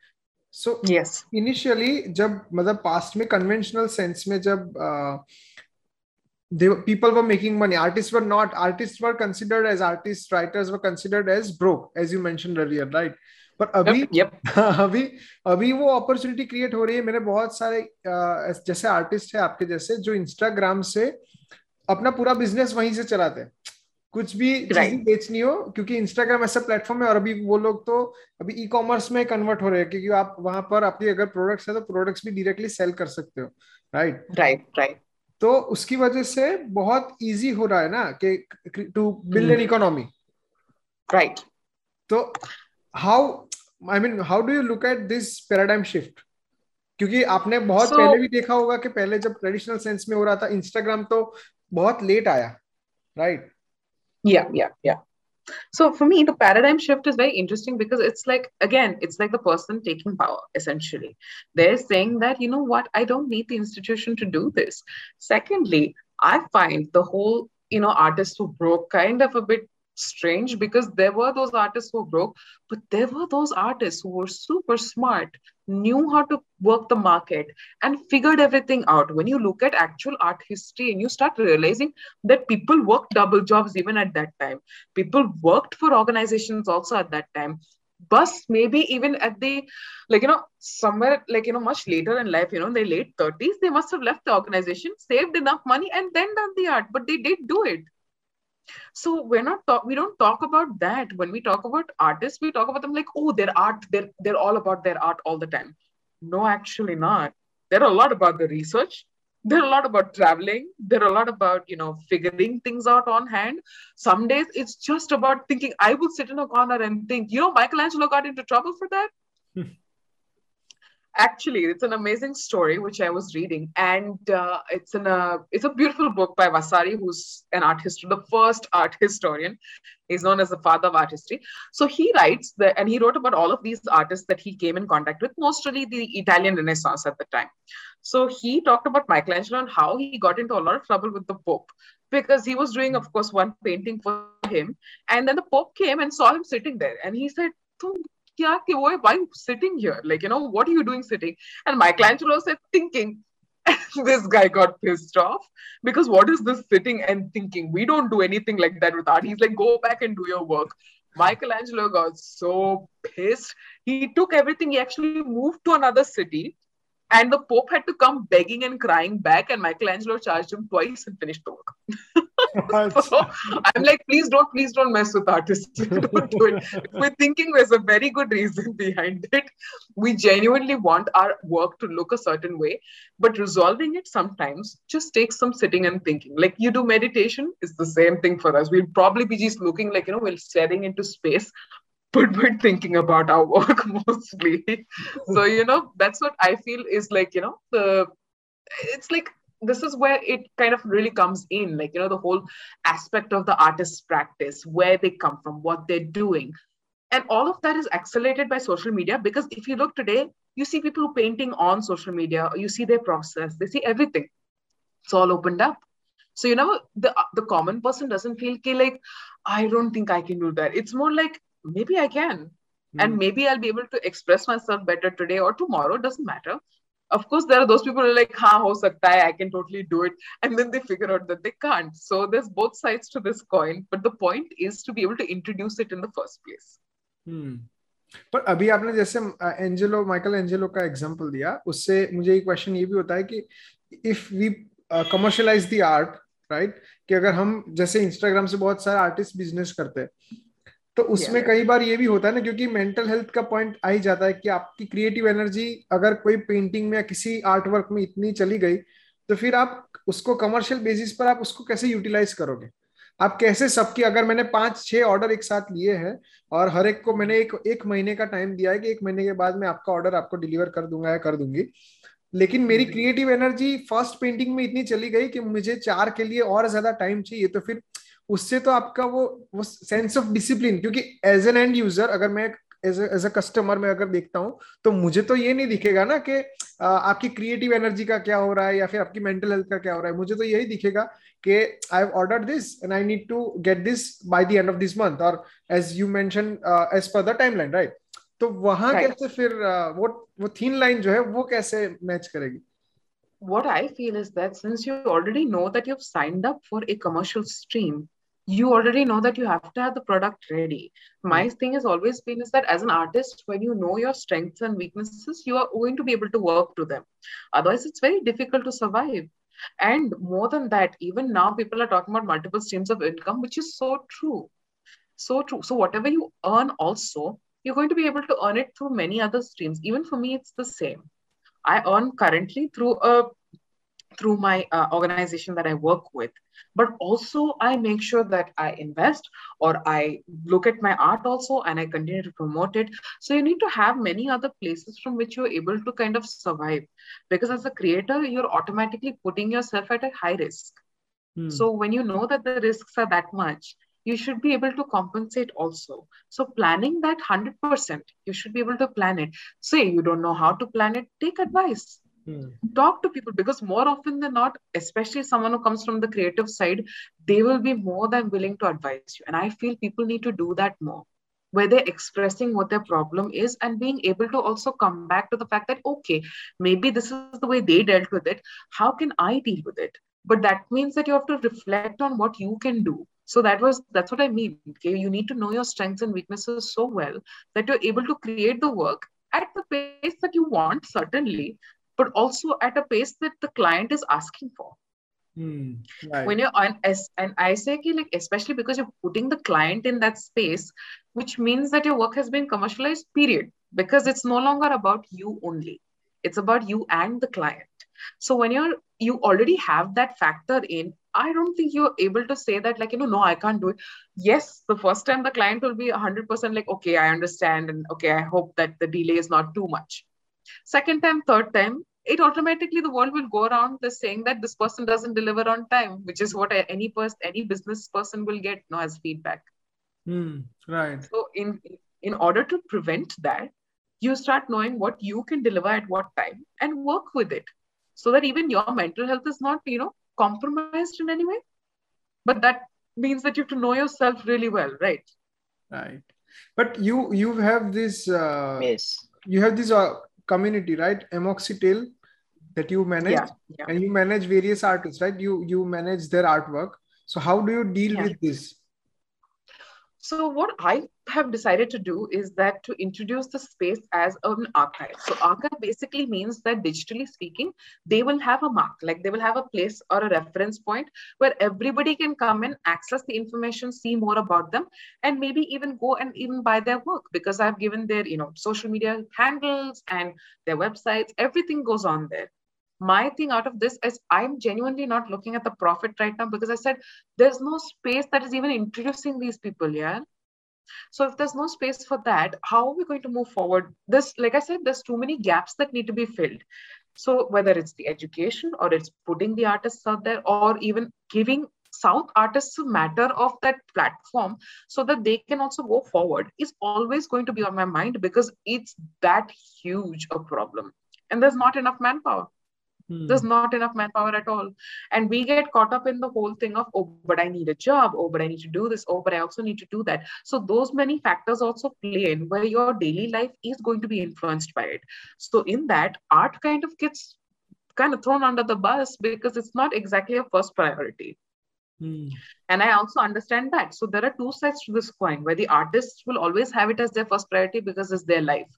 So yes, initially जब मतलब past में conventional sense में जब people were making money, artist were not, artist were considered as artist, writers were considered as broke, as you mentioned earlier, right? पर अभी yep, yep. अभी अभी वो अपॉर्चुनिटी क्रिएट हो रही है. मैंने बहुत सारे जैसे आर्टिस्ट है आपके जैसे जो इंस्टाग्राम से अपना पूरा बिजनेस वहीं से चलाते हैं, कुछ भी चीजें बेचनी हो, क्योंकि इंस्टाग्राम ऐसा प्लेटफॉर्म है. और अभी वो लोग तो अभी ई कॉमर्स में कन्वर्ट हो रहे हैं, क्योंकि आप वहां पर आपकी अगर प्रोडक्ट्स है तो प्रोडक्ट्स भी डायरेक्टली सेल कर सकते हो, राइट? राइट राइट तो उसकी वजह से बहुत ईजी हो रहा है ना कि to build an economy, right? तो How, I mean, how do you look at this paradigm shift? क्योंकि आपने बहुत so, पहले भी देखा होगा कि पहले जब ट्रेडिशनल सेंस में हो रहा था, इंस्टाग्राम तो बहुत लेट आया, right? Yeah, yeah, yeah. So for me, the paradigm shift is very interesting because it's like, again, it's like the person taking power, essentially. They're saying that, you know what, I don't need the institution to do this. Secondly, I find the whole, you know, artists who broke kind of a bit strange, because there were those artists who broke, but there were those artists who were super smart, knew how to work the market and figured everything out. When you look at actual art history and you start realizing that people worked double jobs even at that time, people worked for organizations also at that time, bus maybe even at the, like, you know, somewhere like, you know, much later in life, you know, in their late thirties, they must have left the organization, saved enough money and then done the art, but they did do it. So we're not talk, we don't talk about that. When we talk about artists, we talk about them like, oh, their art, they're, they're all about their art all the time. No, actually not. They're a lot about the research. They're a lot about traveling. They're a lot about, you know, figuring things out on hand. Some days it's just about thinking. I would sit in a corner and think, you know, Michelangelo got into trouble for that. Actually, it's an amazing story which I was reading, and uh, it's in a it's a beautiful book by Vasari, who's an art historian, the first art historian. He's known as the father of art history. So he writes that, and he wrote about all of these artists that he came in contact with, mostly the Italian Renaissance at the time. So he talked about Michelangelo and how he got into a lot of trouble with the Pope, because he was doing, of course, one painting for him, and then the Pope came and saw him sitting there, and he said, yeah, why are you sitting here? Like, you know, what are you doing sitting? And Michelangelo said, thinking. This guy got pissed off, because what is this sitting and thinking? We don't do anything like that with art. He's like, go back and do your work. Michelangelo got so pissed. He took everything. He actually moved to another city. And the Pope had to come begging and crying back. And Michelangelo charged him twice and finished the work. So I'm like, please don't, please don't mess with artists. Don't do it. We're thinking there's a very good reason behind it. We genuinely want our work to look a certain way. But resolving it sometimes just takes some sitting and thinking. Like you do meditation, it's the same thing for us. We'll probably be just looking like, you know, we're staring into space. But we're thinking about our work mostly. So, you know, that's what I feel is like, you know, the it's like, this is where it kind of really comes in. Like, you know, the whole aspect of the artist's practice, where they come from, what they're doing. And all of that is accelerated by social media, because if you look today, you see people painting on social media, you see their process, they see everything. It's all opened up. So, you know, the, the common person doesn't feel like, I don't think I can do that. It's more like, maybe I can, and maybe I'll be able to express myself better today or tomorrow. Doesn't matter. Of course, there are those people who are like, "Ha, ho sakta hai, I can totally do it," and then they figure out that they can't. So there's both sides to this coin, but the point is to be able to introduce it in the first place. Hmm. But अभी आपने जैसे Angelo, Michael Angelo का example दिया, उससे मुझे एक question ये भी होता है कि if we uh, commercialize the art, right? कि अगर हम जैसे इंस्टाग्राम से बहुत सारे आर्टिस्ट बिजनेस करते हैं, तो उसमें yeah. कई बार ये भी होता है ना, क्योंकि मेंटल हेल्थ का पॉइंट आ ही जाता है कि आपकी क्रिएटिव एनर्जी अगर कोई पेंटिंग में या किसी आर्ट वर्क में इतनी चली गई, तो फिर आप उसको कमर्शियल बेसिस पर आप उसको कैसे यूटिलाइज करोगे? आप कैसे सबकी, अगर मैंने पांच छह ऑर्डर एक साथ लिए हैं और हर एक को मैंने एक एक महीने का टाइम दिया है कि एक महीने के बाद मैं आपका ऑर्डर आपको डिलीवर कर दूंगा या कर दूंगी, लेकिन मेरी क्रिएटिव एनर्जी फर्स्ट पेंटिंग में इतनी चली गई कि मुझे चार के लिए और ज्यादा टाइम चाहिए, तो फिर उससे तो आपका वो वो सेंस ऑफ डिसिप्लिन, क्योंकि एज एन एंड यूजर अगर मैं एज ए कस्टमर में अगर देखता हूँ तो मुझे तो ये नहीं दिखेगा ना कि आपकी क्रिएटिव एनर्जी का क्या हो रहा है या फिर आपकी मेंटल हेल्थ का क्या हो रहा है। मुझे तो यही दिखेगा कि I have ordered this and I need to get this by the end of this month और as you mention as per the timeline, right. तो वहां right. कैसे फिर uh, वो वो थीन लाइन जो है वो कैसे मैच करेगी? What I feel is that since you already know that you've signed up for a commercial stream, you already know that you have to have the product ready. My thing has always been is that as an artist, when you know your strengths and weaknesses, you are going to be able to work to them. Otherwise, it's very difficult to survive. And more than that, even now people are talking about multiple streams of income, which is so true. So true. So whatever you earn also, you're going to be able to earn it through many other streams. Even for me, it's the same. I earn currently through a through my uh, organization that I work with, but also I make sure that I invest or I look at my art also and I continue to promote it. So you need to have many other places from which you're able to kind of survive, because as a creator, you're automatically putting yourself at a high risk. Hmm. So when you know that the risks are that much, you should be able to compensate also. So planning that one hundred percent, you should be able to plan it. Say you don't know how to plan it, take advice. Hmm. Talk to people, because more often than not, especially someone who comes from the creative side, they will be more than willing to advise you. And I feel people need to do that more, where they're expressing what their problem is and being able to also come back to the fact that, okay, maybe this is the way they dealt with it. How can I deal with it? But that means that you have to reflect on what you can do. So that was, that's what I mean. Okay? You need to know your strengths and weaknesses so well that you're able to create the work at the pace that you want, certainly, but also at a pace that the client is asking for. Hmm, right. When you're on, and I say, like, especially because you're putting the client in that space, which means that your work has been commercialized, period, because it's no longer about you only. It's about you and the client. So when you're, you already have that factor in, I don't think you're able to say that, like, you know, no, I can't do it. Yes, the first time the client will be one hundred percent like, okay, I understand. And okay, I hope that the delay is not too much. Second time, third time, it automatically, the world will go around the saying that this person doesn't deliver on time, which is what any person, any business person will get now as feedback. Mm, right. So in, in order to prevent that, you start knowing what you can deliver at what time and work with it, so that even your mental health is not, you know, compromised in any way. But that means that you have to know yourself really well, right? Right. But you, you have this, uh, yes. you have this, uh, community, right? A Moxie Tale that you manage, yeah, yeah. and you manage various artists, right? You you manage their artwork. So how do you deal yeah. with this? So what I have decided to do is that to introduce the space as an archive. So archive basically means that digitally speaking, they will have a mark, like they will have a place or a reference point where everybody can come and access the information, see more about them, and maybe even go and even buy their work, because I've given their, you know, social media handles and their websites, everything goes on there. My thing out of this is I'm genuinely not looking at the profit right now, because I said, there's no space that is even introducing these people. Yeah. So if there's no space for that, how are we going to move forward? This, like I said, there's too many gaps that need to be filled. So whether it's the education or it's putting the artists out there or even giving South artists a matter of that platform so that they can also go forward is always going to be on my mind, because it's that huge a problem. And there's not enough manpower. Hmm. There's not enough manpower at all. And we get caught up in the whole thing of, oh, but I need a job. Oh, but I need to do this. Oh, but I also need to do that. So those many factors also play in where your daily life is going to be influenced by it. So in that, art kind of gets kind of thrown under the bus because it's not exactly a first priority. Hmm. And I also understand that. So there are two sides to this coin where the artists will always have it as their first priority because it's their life.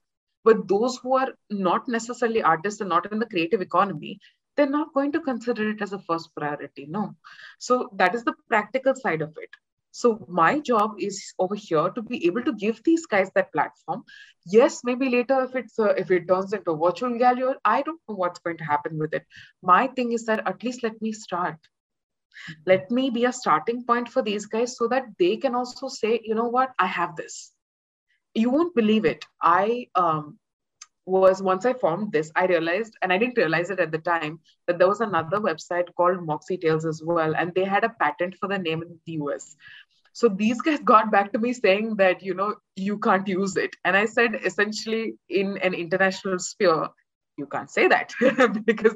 But those who are not necessarily artists and not in the creative economy, they're not going to consider it as a first priority, no. So that is the practical side of it. So my job is over here to be able to give these guys that platform. Yes, maybe later if it's uh, if it turns into a virtual gallery, I don't know what's going to happen with it. My thing is that at least let me start. Let me be a starting point for these guys so that they can also say, you know what, I have this. You won't believe it. I um, was once I formed this, I realized, and I didn't realize it at the time, that there was another website called Moxie Tales as well. And they had a patent for the name in the U S. So these guys got back to me saying that, you know, you can't use it. And I said, essentially, in an international sphere, you can't say that because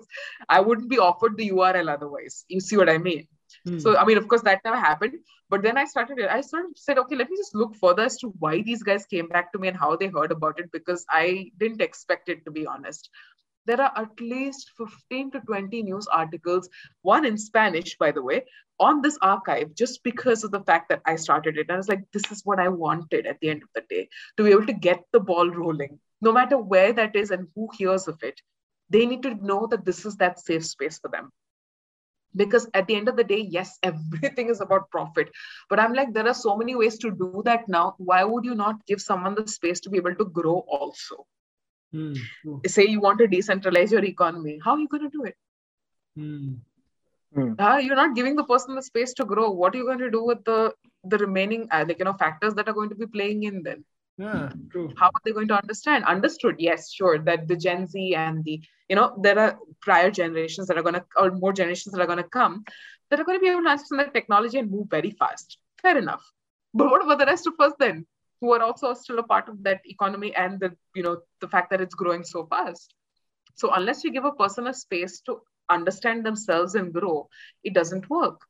I wouldn't be offered the U R L otherwise. You see what I mean? Mm. So, I mean, of course, that never happened. But then I started, I sort of said, okay, let me just look further as to why these guys came back to me and how they heard about it, because I didn't expect it, to be honest. There are at least fifteen to twenty news articles, one in Spanish, by the way, on this archive, just because of the fact that I started it. And I was like, this is what I wanted at the end of the day, to be able to get the ball rolling, no matter where that is and who hears of it. They need to know that this is that safe space for them. Because at the end of the day, yes, everything is about profit. But I'm like, there are so many ways to do that now. Why would you not give someone the space to be able to grow also? Mm, cool. Say you want to decentralize your economy. How are you going to do it? Mm. Mm. Uh, you're not giving the person the space to grow. What are you going to do with the, the remaining uh, like, you know, factors that are going to be playing in then? Yeah, true. How are they going to understand? Understood, yes, sure, that the Gen Z and the, you know, there are prior generations that are going to, or more generations that are going to come, that are going to be able to understand the technology and move very fast. Fair enough. But what about the rest of us then, who are also still a part of that economy and the, you know, the fact that it's growing so fast? So unless you give a person a space to understand themselves and grow, it doesn't work.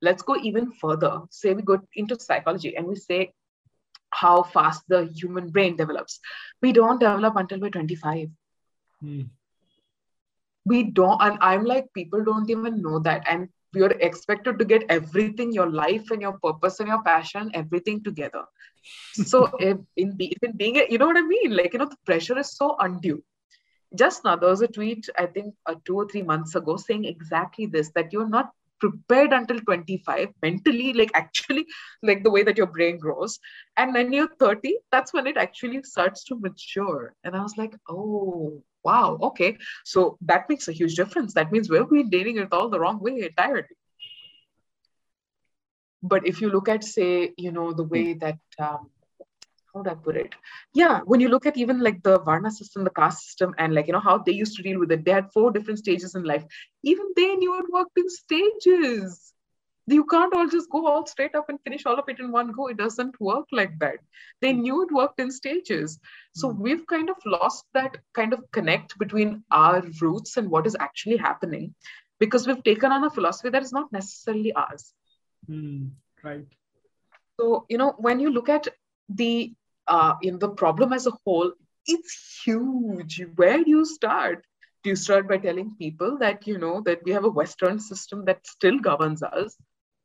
Let's go even further. Say we go into psychology and we say, how fast the human brain develops. We don't develop until we're twenty-five. Mm. We don't, and I'm like, people don't even know that. And you're expected to get everything, your life and your purpose and your passion, everything together. So if, in, be, in being, a, you know what I mean? Like, you know, the pressure is so undue. Just now, there was a tweet, I think uh, two or three months ago, saying exactly this, that you're not prepared until twenty-five mentally, like actually, like the way that your brain grows. And then you're thirty, that's when it actually starts to mature. And I was like, oh, wow. Okay. So that makes a huge difference. That means we've been dating it all the wrong way entirely. But if you look at, say, you know, the way that, um, how would I put it? Yeah, when you look at even like the Varna system, the caste system, and like, you know, how they used to deal with it, they had four different stages in life. Even they knew it worked in stages. You can't all just go all straight up and finish all of it in one go. It doesn't work like that. They knew it worked in stages. So we've kind of lost that kind of connect between our roots and what is actually happening, because we've taken on a philosophy that is not necessarily ours. Mm, right. So, you know, when you look at the Uh, in the problem as a whole, it's huge. Where do you start? Do you start by telling people that, you know, that we have a Western system that still governs us?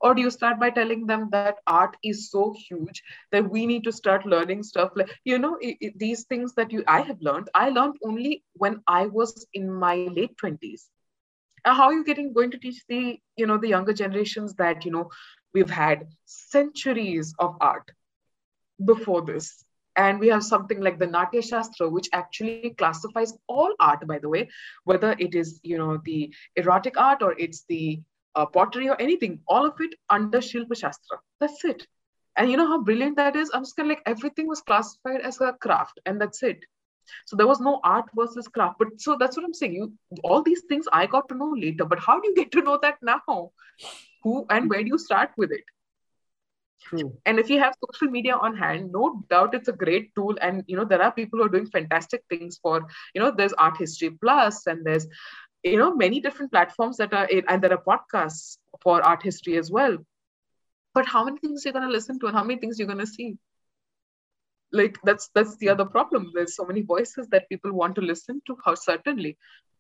Or do you start by telling them that art is so huge that we need to start learning stuff? Like, you know, it, it, these things that you I have learned, I learned only when I was in my late twenties. Now, how are you getting going to teach the, you know, the younger generations that, you know, we've had centuries of art before this? And we have something like the Natya Shastra, which actually classifies all art, by the way, whether it is, you know, the erotic art or it's the uh, pottery or anything, all of it under Shilpa Shastra. That's it. And you know how brilliant that is? I'm just kind of like, everything was classified as a craft and that's it. So there was no art versus craft. But so that's what I'm saying. You, all these things I got to know later, but how do you get to know that now? Who and where do you start with it? True. And if you have social media on hand, no doubt it's a great tool. And, you know, there are people who are doing fantastic things for, you know, there's Art History Plus and there's, you know, many different platforms that are in, and there are podcasts for art history as well. But how many things you're going to listen to and how many things you're going to see? Like, that's, that's the other problem. There's so many voices that people want to listen to, how certainly,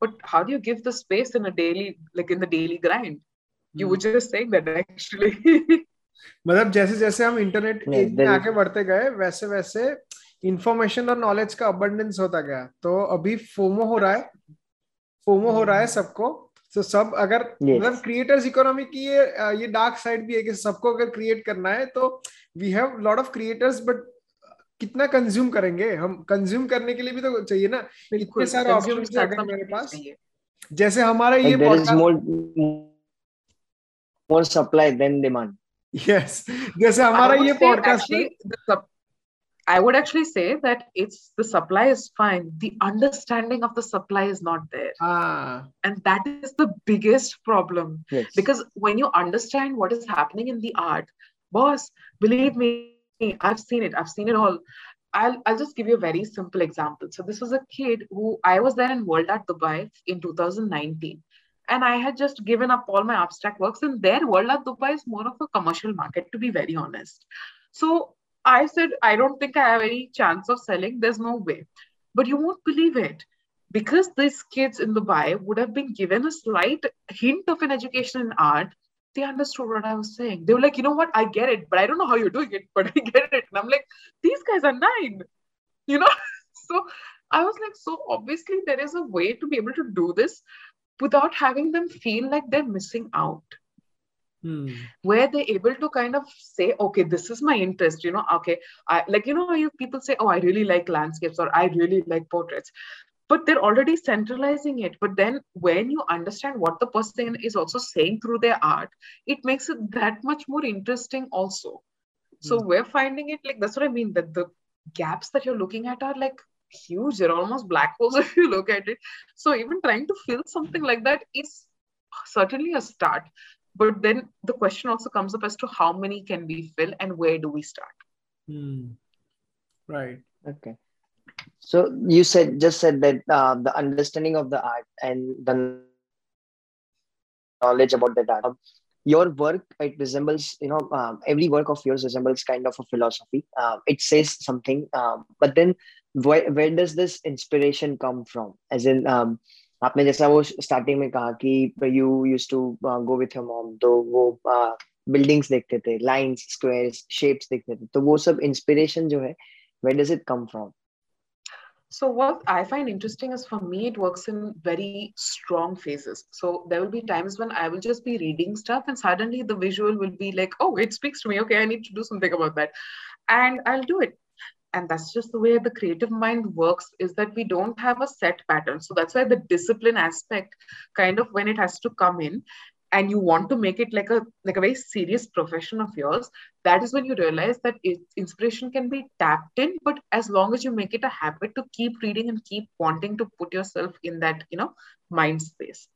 but how do you give the space in a daily, like in the daily grind? Mm. You were just saying that actually. मतलब जैसे जैसे हम internet as में आगे बढ़ते गए वैसे वैसे इंफॉर्मेशन और नॉलेज का अबंडेंस होता गया, तो अभी फोमो हो रहा है फोमो हो रहा है सबको. तो सब अगर मतलब क्रिएटर्स इकोनॉमी की ये ये डार्क साइड भी है कि सबको अगर क्रिएट करना है तो we have lot of creators, but कितना कंज्यूम करेंगे हम? कंज्यूम करने के लिए भी तो चाहिए ना, इतने सारे ऑप्शंस हैं मेरे पास. जैसे हमारा ये more supply then demand. Yes, जैसे हमारा ये podcast I would actually say that it's the supply is fine. The understanding of the supply is not there. Ah. And that is the biggest problem. Yes. Because when you understand what is happening in the art, boss, believe me, I've seen it. I've seen it all. I'll, I'll just give you a very simple example. So this was a kid who, I was there in World Art Dubai in two thousand nineteen. And I had just given up all my abstract works. And there, World Art Dubai is more of a commercial market, to be very honest. So I said, I don't think I have any chance of selling. There's no way. But you won't believe it. Because these kids in Dubai would have been given a slight hint of an education in art, they understood what I was saying. They were like, you know what? I get it, but I don't know how you're doing it, but I get it. And I'm like, these guys are nine, you know? So I was like, so obviously there is a way to be able to do this without having them feel like they're missing out. Hmm. Where they're able to kind of say, okay, this is my interest, you know, okay. I, like, you know, you, people say, oh, I really like landscapes or I really like portraits, but they're already centralizing it. But then when you understand what the person is also saying through their art, it makes it that much more interesting also. Mm. So we're finding it like, that's what I mean, that the gaps that you're looking at are like huge. They're almost black holes if you look at it. So even trying to fill something like that is certainly a start. But then the question also comes up as to how many can we fill and where do we start? Mm. Right. Okay. So you said just said that uh, the understanding of the art and the knowledge about that art. Your work, it resembles, you know, um, every work of yours resembles kind of a philosophy. Uh, it says something, um, but then where, where does this inspiration come from? As in, um, आपने जैसा वो starting में कहा कि you used to uh, go with your mom, तो वो uh, buildings देखते थे, lines, squares, shapes देखते थे, तो वो सब inspiration जो है, where does it come from? So what I find interesting is for me, it works in very strong phases. So there will be times when I will just be reading stuff and suddenly the visual will be like, oh, it speaks to me. Okay, I need to do something about that. And I'll do it. And that's just the way the creative mind works, is that we don't have a set pattern. So that's why the discipline aspect kind of when it has to come in and you want to make it like a, like a very serious profession of yours, that is when you realize that it, inspiration can be tapped in, but as long as you make it a habit to keep reading and keep wanting to put yourself in that, you know, mind space.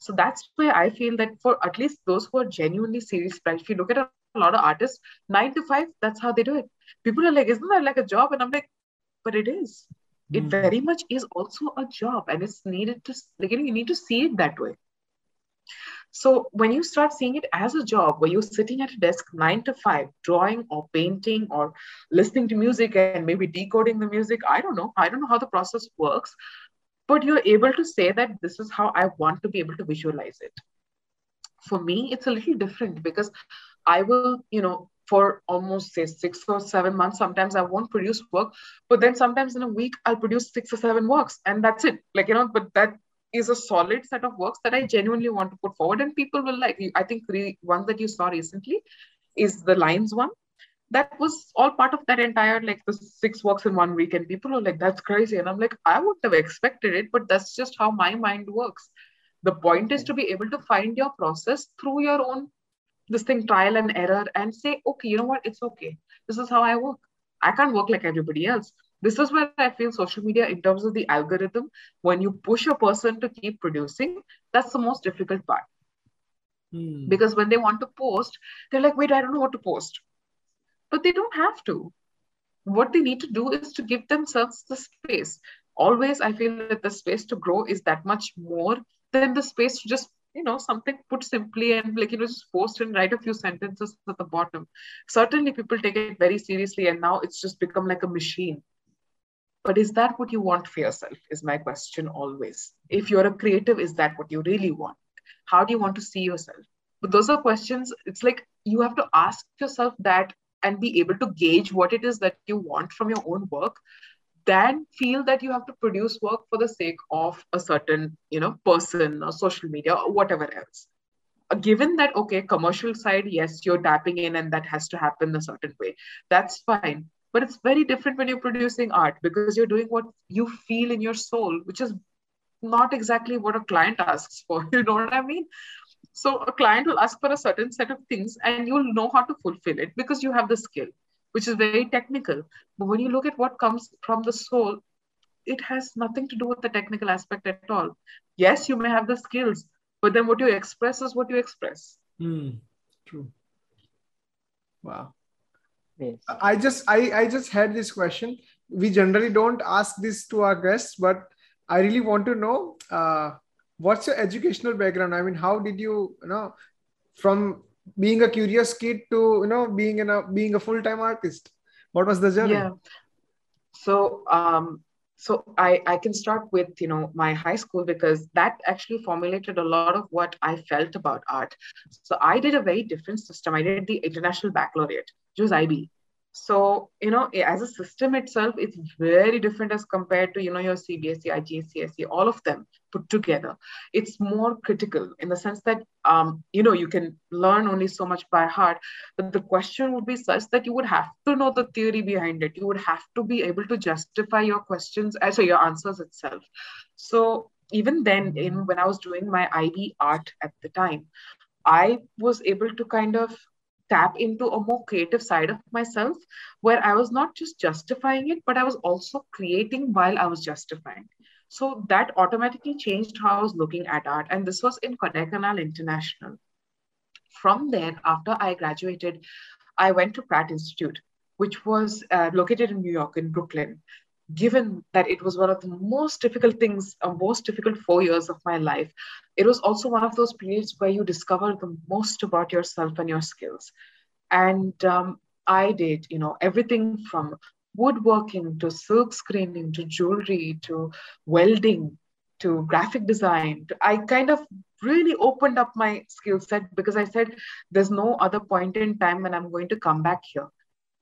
So that's where I feel that for at least those who are genuinely serious, if you look at a lot of artists, nine to five, that's how they do it. People are like, isn't that like a job? And I'm like, but it is. Mm. It very much is also a job and it's needed to, like, you know, you need to see it that way. So when you start seeing it as a job, where you're sitting at a desk nine to five, drawing or painting or listening to music and maybe decoding the music, I don't know. I don't know how the process works, but you're able to say that this is how I want to be able to visualize it. For me, it's a little different because I will, you know, for almost say six or seven months, sometimes I won't produce work, but then sometimes in a week, I'll produce six or seven works and that's it. Like, you know, but that is a solid set of works that I genuinely want to put forward. And people will like, I think the one that you saw recently is the lines one. That was all part of that entire, like the six works in one week. And people are like, that's crazy. And I'm like, I wouldn't have expected it, but that's just how my mind works. The point is to be able to find your process through your own, this thing, trial and error, and say, okay, you know what? It's okay. This is how I work. I can't work like everybody else. This is where I feel social media, in terms of the algorithm, when you push a person to keep producing, that's the most difficult part. Hmm. Because when they want to post, they're like, wait, I don't know what to post. But they don't have to. What they need to do is to give themselves the space. Always, I feel that the space to grow is that much more than the space to just, you know, something put simply and like, you know, just post and write a few sentences at the bottom. Certainly people take it very seriously and now it's just become like a machine. But is that what you want for yourself is my question always. If you're a creative, is that what you really want? How do you want to see yourself? But those are questions. It's like you have to ask yourself that and be able to gauge what it is that you want from your own work, than feel that you have to produce work for the sake of a certain, you know, person or social media or whatever else. Given that, okay, commercial side, yes, you're tapping in and that has to happen a certain way. That's fine. But it's very different when you're producing art because you're doing what you feel in your soul, which is not exactly what a client asks for. You know what I mean? So a client will ask for a certain set of things and you'll know how to fulfill it because you have the skill. which is very technical. But when you look at what comes from the soul, it has nothing to do with the technical aspect at all. Yes, you may have the skills, but then what you express is what you express. Mm, true. Wow. Yes. I just I, I just had this question. We generally don't ask this to our guests, but I really want to know uh, what's your educational background? I mean, how did you, you know, from being a curious kid to, you know, being in a, being a full-time artist? What was the journey? Yeah. So, um, so I, I can start with, you know, my high school, because that actually formulated a lot of what I felt about art. So I did a very different system. I did the International Baccalaureate, which was I B. So, you know, as a system itself, it's very different as compared to, you know, your C B S E, I G C S E, all of them put together. It's more critical in the sense that, um, you know, you can learn only so much by heart, but the question would be such that you would have to know the theory behind it. You would have to be able to justify your questions, so your answers itself. So even then, in, when I was doing my I B art at the time, I was able to kind of tap into a more creative side of myself, where I was not just justifying it, but I was also creating while I was justifying. So that automatically changed how I was looking at art. And this was in Kodaikanal International. From there, after I graduated, I went to Pratt Institute, which was uh, located in New York, in Brooklyn. Given that it was one of the most difficult things, uh, most difficult four years of my life, it was also one of those periods where you discover the most about yourself and your skills. And um, I did, you know, everything from woodworking to silk screening to jewelry to welding to graphic design. To, I kind of really opened up my skill set, because I said, there's no other point in time when I'm going to come back here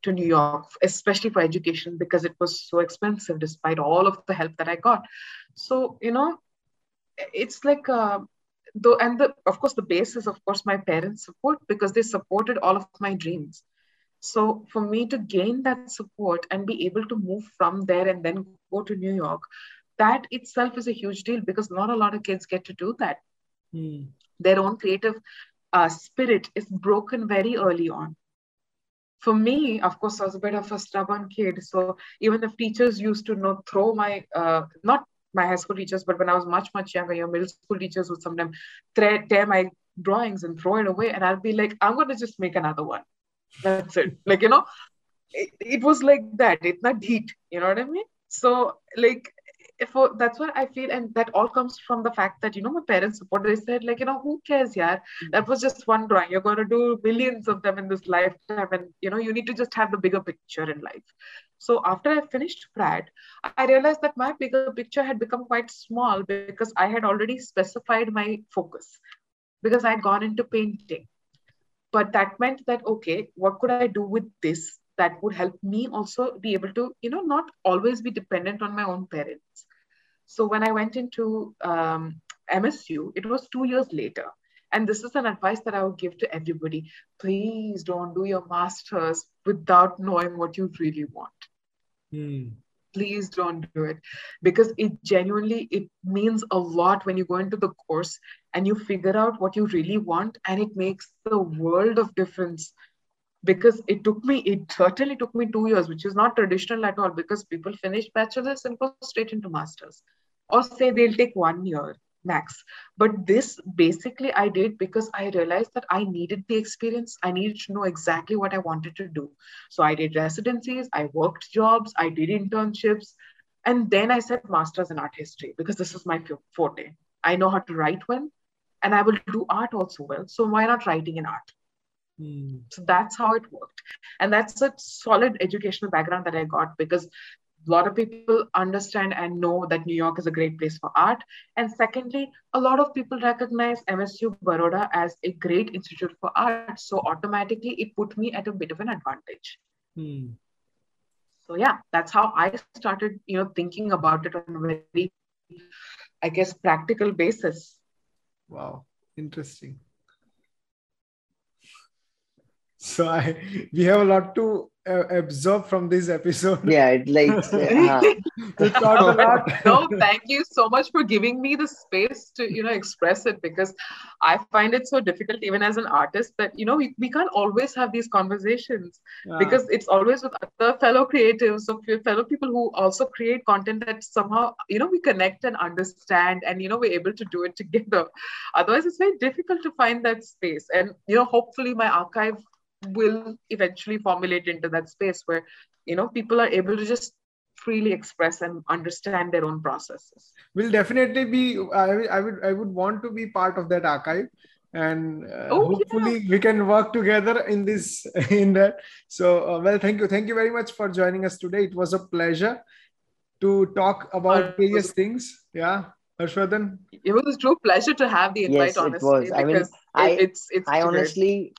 to New York, especially for education, because it was so expensive despite all of the help that I got. So, you know, it's like, uh, though, and the, of course, the basis, of course, my parents' support, because they supported all of my dreams. So for me to gain that support and be able to move from there and then go to New York, that itself is a huge deal, because not a lot of kids get to do that. Mm. Their own creative uh, spirit is broken very early on. For me, of course, I was a bit of a stubborn kid. So even if teachers used to you know, throw my, uh, not my high school teachers, but when I was much, much younger, your middle school teachers would sometimes tear my drawings and throw it away. And I'd be like, I'm going to just make another one. That's it. Like, you know, it, it was like that. It's not heat. You know what I mean? So like, for, that's what I feel. And that all comes from the fact that, you know, my parents supported. They said like, you know, who cares, yaar? That was just one drawing. You're going to do millions of them in this lifetime. And, you know, you need to just have the bigger picture in life. So after I finished Pratt, I realized that my bigger picture had become quite small, because I had already specified my focus, because I had gone into painting. But that meant that, okay, what could I do with this that would help me also be able to, you know, not always be dependent on my own parents. So when I went into um, M S U, it was two years later. And this is an advice that I would give to everybody. Please don't do your master's without knowing what you really want. Mm. Please don't do it. Because it genuinely, it means a lot when you go into the course and you figure out what you really want. And it makes the world of difference. Because it took me, it certainly took me two years, which is not traditional at all, because people finish bachelor's and go straight into master's, or say they'll take one year max. But this basically I did because I realized that I needed the experience. I needed to know exactly what I wanted to do. So I did residencies, I worked jobs, I did internships. And then I said master's in art history, because this is my forte. I know how to write well, and I will do art also well. So why not writing in art? So that's how it worked. And that's a solid educational background that I got, because a lot of people understand and know that New York is a great place for art. And secondly, a lot of people recognize M S U Baroda as a great institute for art. So automatically it put me at a bit of an advantage. Hmm. So yeah, that's how I started, you know, thinking about it on a very, I guess, practical basis. Wow. Interesting. So I, we have a lot to uh, absorb from this episode. Yeah, it like uh, we talked a lot. No, thank you so much for giving me the space to, you know, express it, because I find it so difficult even as an artist that, you know, we, we can't always have these conversations uh, because it's always with other fellow creatives or fellow people who also create content that somehow, you know, we connect and understand and, you know, we're able to do it together. Otherwise, it's very difficult to find that space. And, you know, hopefully my archive will eventually formulate into that space where, you know, people are able to just freely express and understand their own processes. Will definitely be, I, I would I would want to be part of that archive, and uh, oh, hopefully yeah. we can work together in this, in that. So, uh, well, thank you. Thank you very much for joining us today. It was a pleasure to talk about uh, various was, things. Yeah. Harshwardhan. It was a true pleasure to have the invite, yes, honestly. It was. I mean, I, it's, it's I honestly...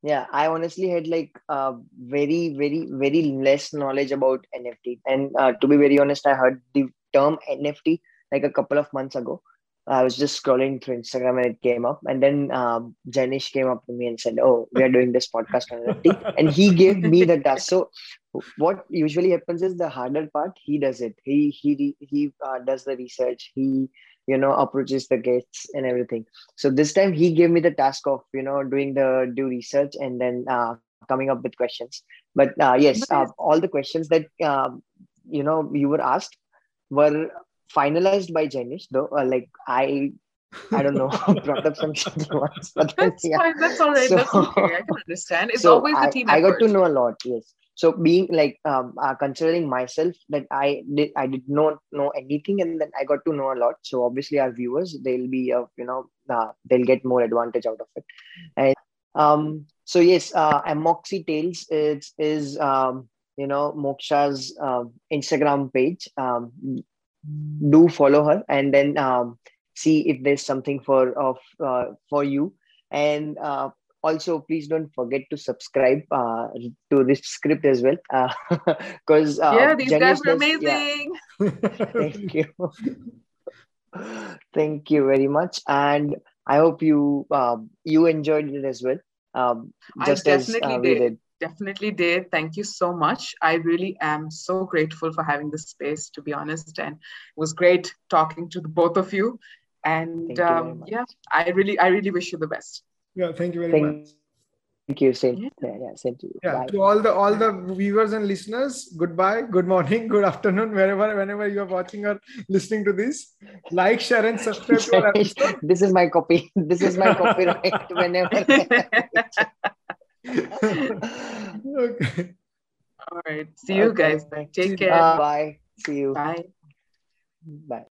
Yeah, I honestly had like uh, very, very, very less knowledge about N F T. And uh, to be very honest, I heard the term N F T like a couple of months ago. I was just scrolling through Instagram and it came up. And then uh, Jainish came up to me and said, oh, we are doing this podcast on N F T. And he gave me the task. So what usually happens is the harder part, he does it. He he he uh, does the research. He, you know, approaches the guests and everything. So this time he gave me the task of, you know, doing the due research and then uh, coming up with questions. But uh, yes, uh, all the questions that, uh, you know, you were asked were finalized by Jainish, though. Uh, like, I, I don't know, brought up some shit once. But then, that's yeah. fine. That's all right. So, that's okay. I can understand. It's so always the I, team effort. I got to know a lot, yes. So being like, um, uh, considering myself that I did, I did not know anything, and then I got to know a lot. So obviously our viewers, they'll be, uh, you know, uh, they'll get more advantage out of it. And um, so yes, uh, A Moxie Tales is, is um, you know, Moksha's uh, Instagram page. Um, do follow her and then um, see if there's something for, of, uh, for you. And uh, also, please don't forget to subscribe uh, to RiffScript as well, because uh, uh, yeah, these Jainish guys are amazing. Does, yeah. Thank you, thank you very much, and I hope you uh, you enjoyed it as well. Um, just I definitely as, uh, we did. did. Definitely did. Thank you so much. I really am so grateful for having this space, to be honest, and it was great talking to the both of you. And you um, yeah, I really, I really wish you the best. Yeah, thank you very thank, much. Thank you. Same. Yeah, yeah, same to you. Yeah, to all the all the viewers and listeners, goodbye, good morning, good afternoon, wherever, whenever you are watching or listening to this. Like, share, and subscribe to our episode. This is my copy. This is my copyright. Whenever. Okay. All right. See you okay. guys. Take care. Uh, bye. See you. Bye. Bye.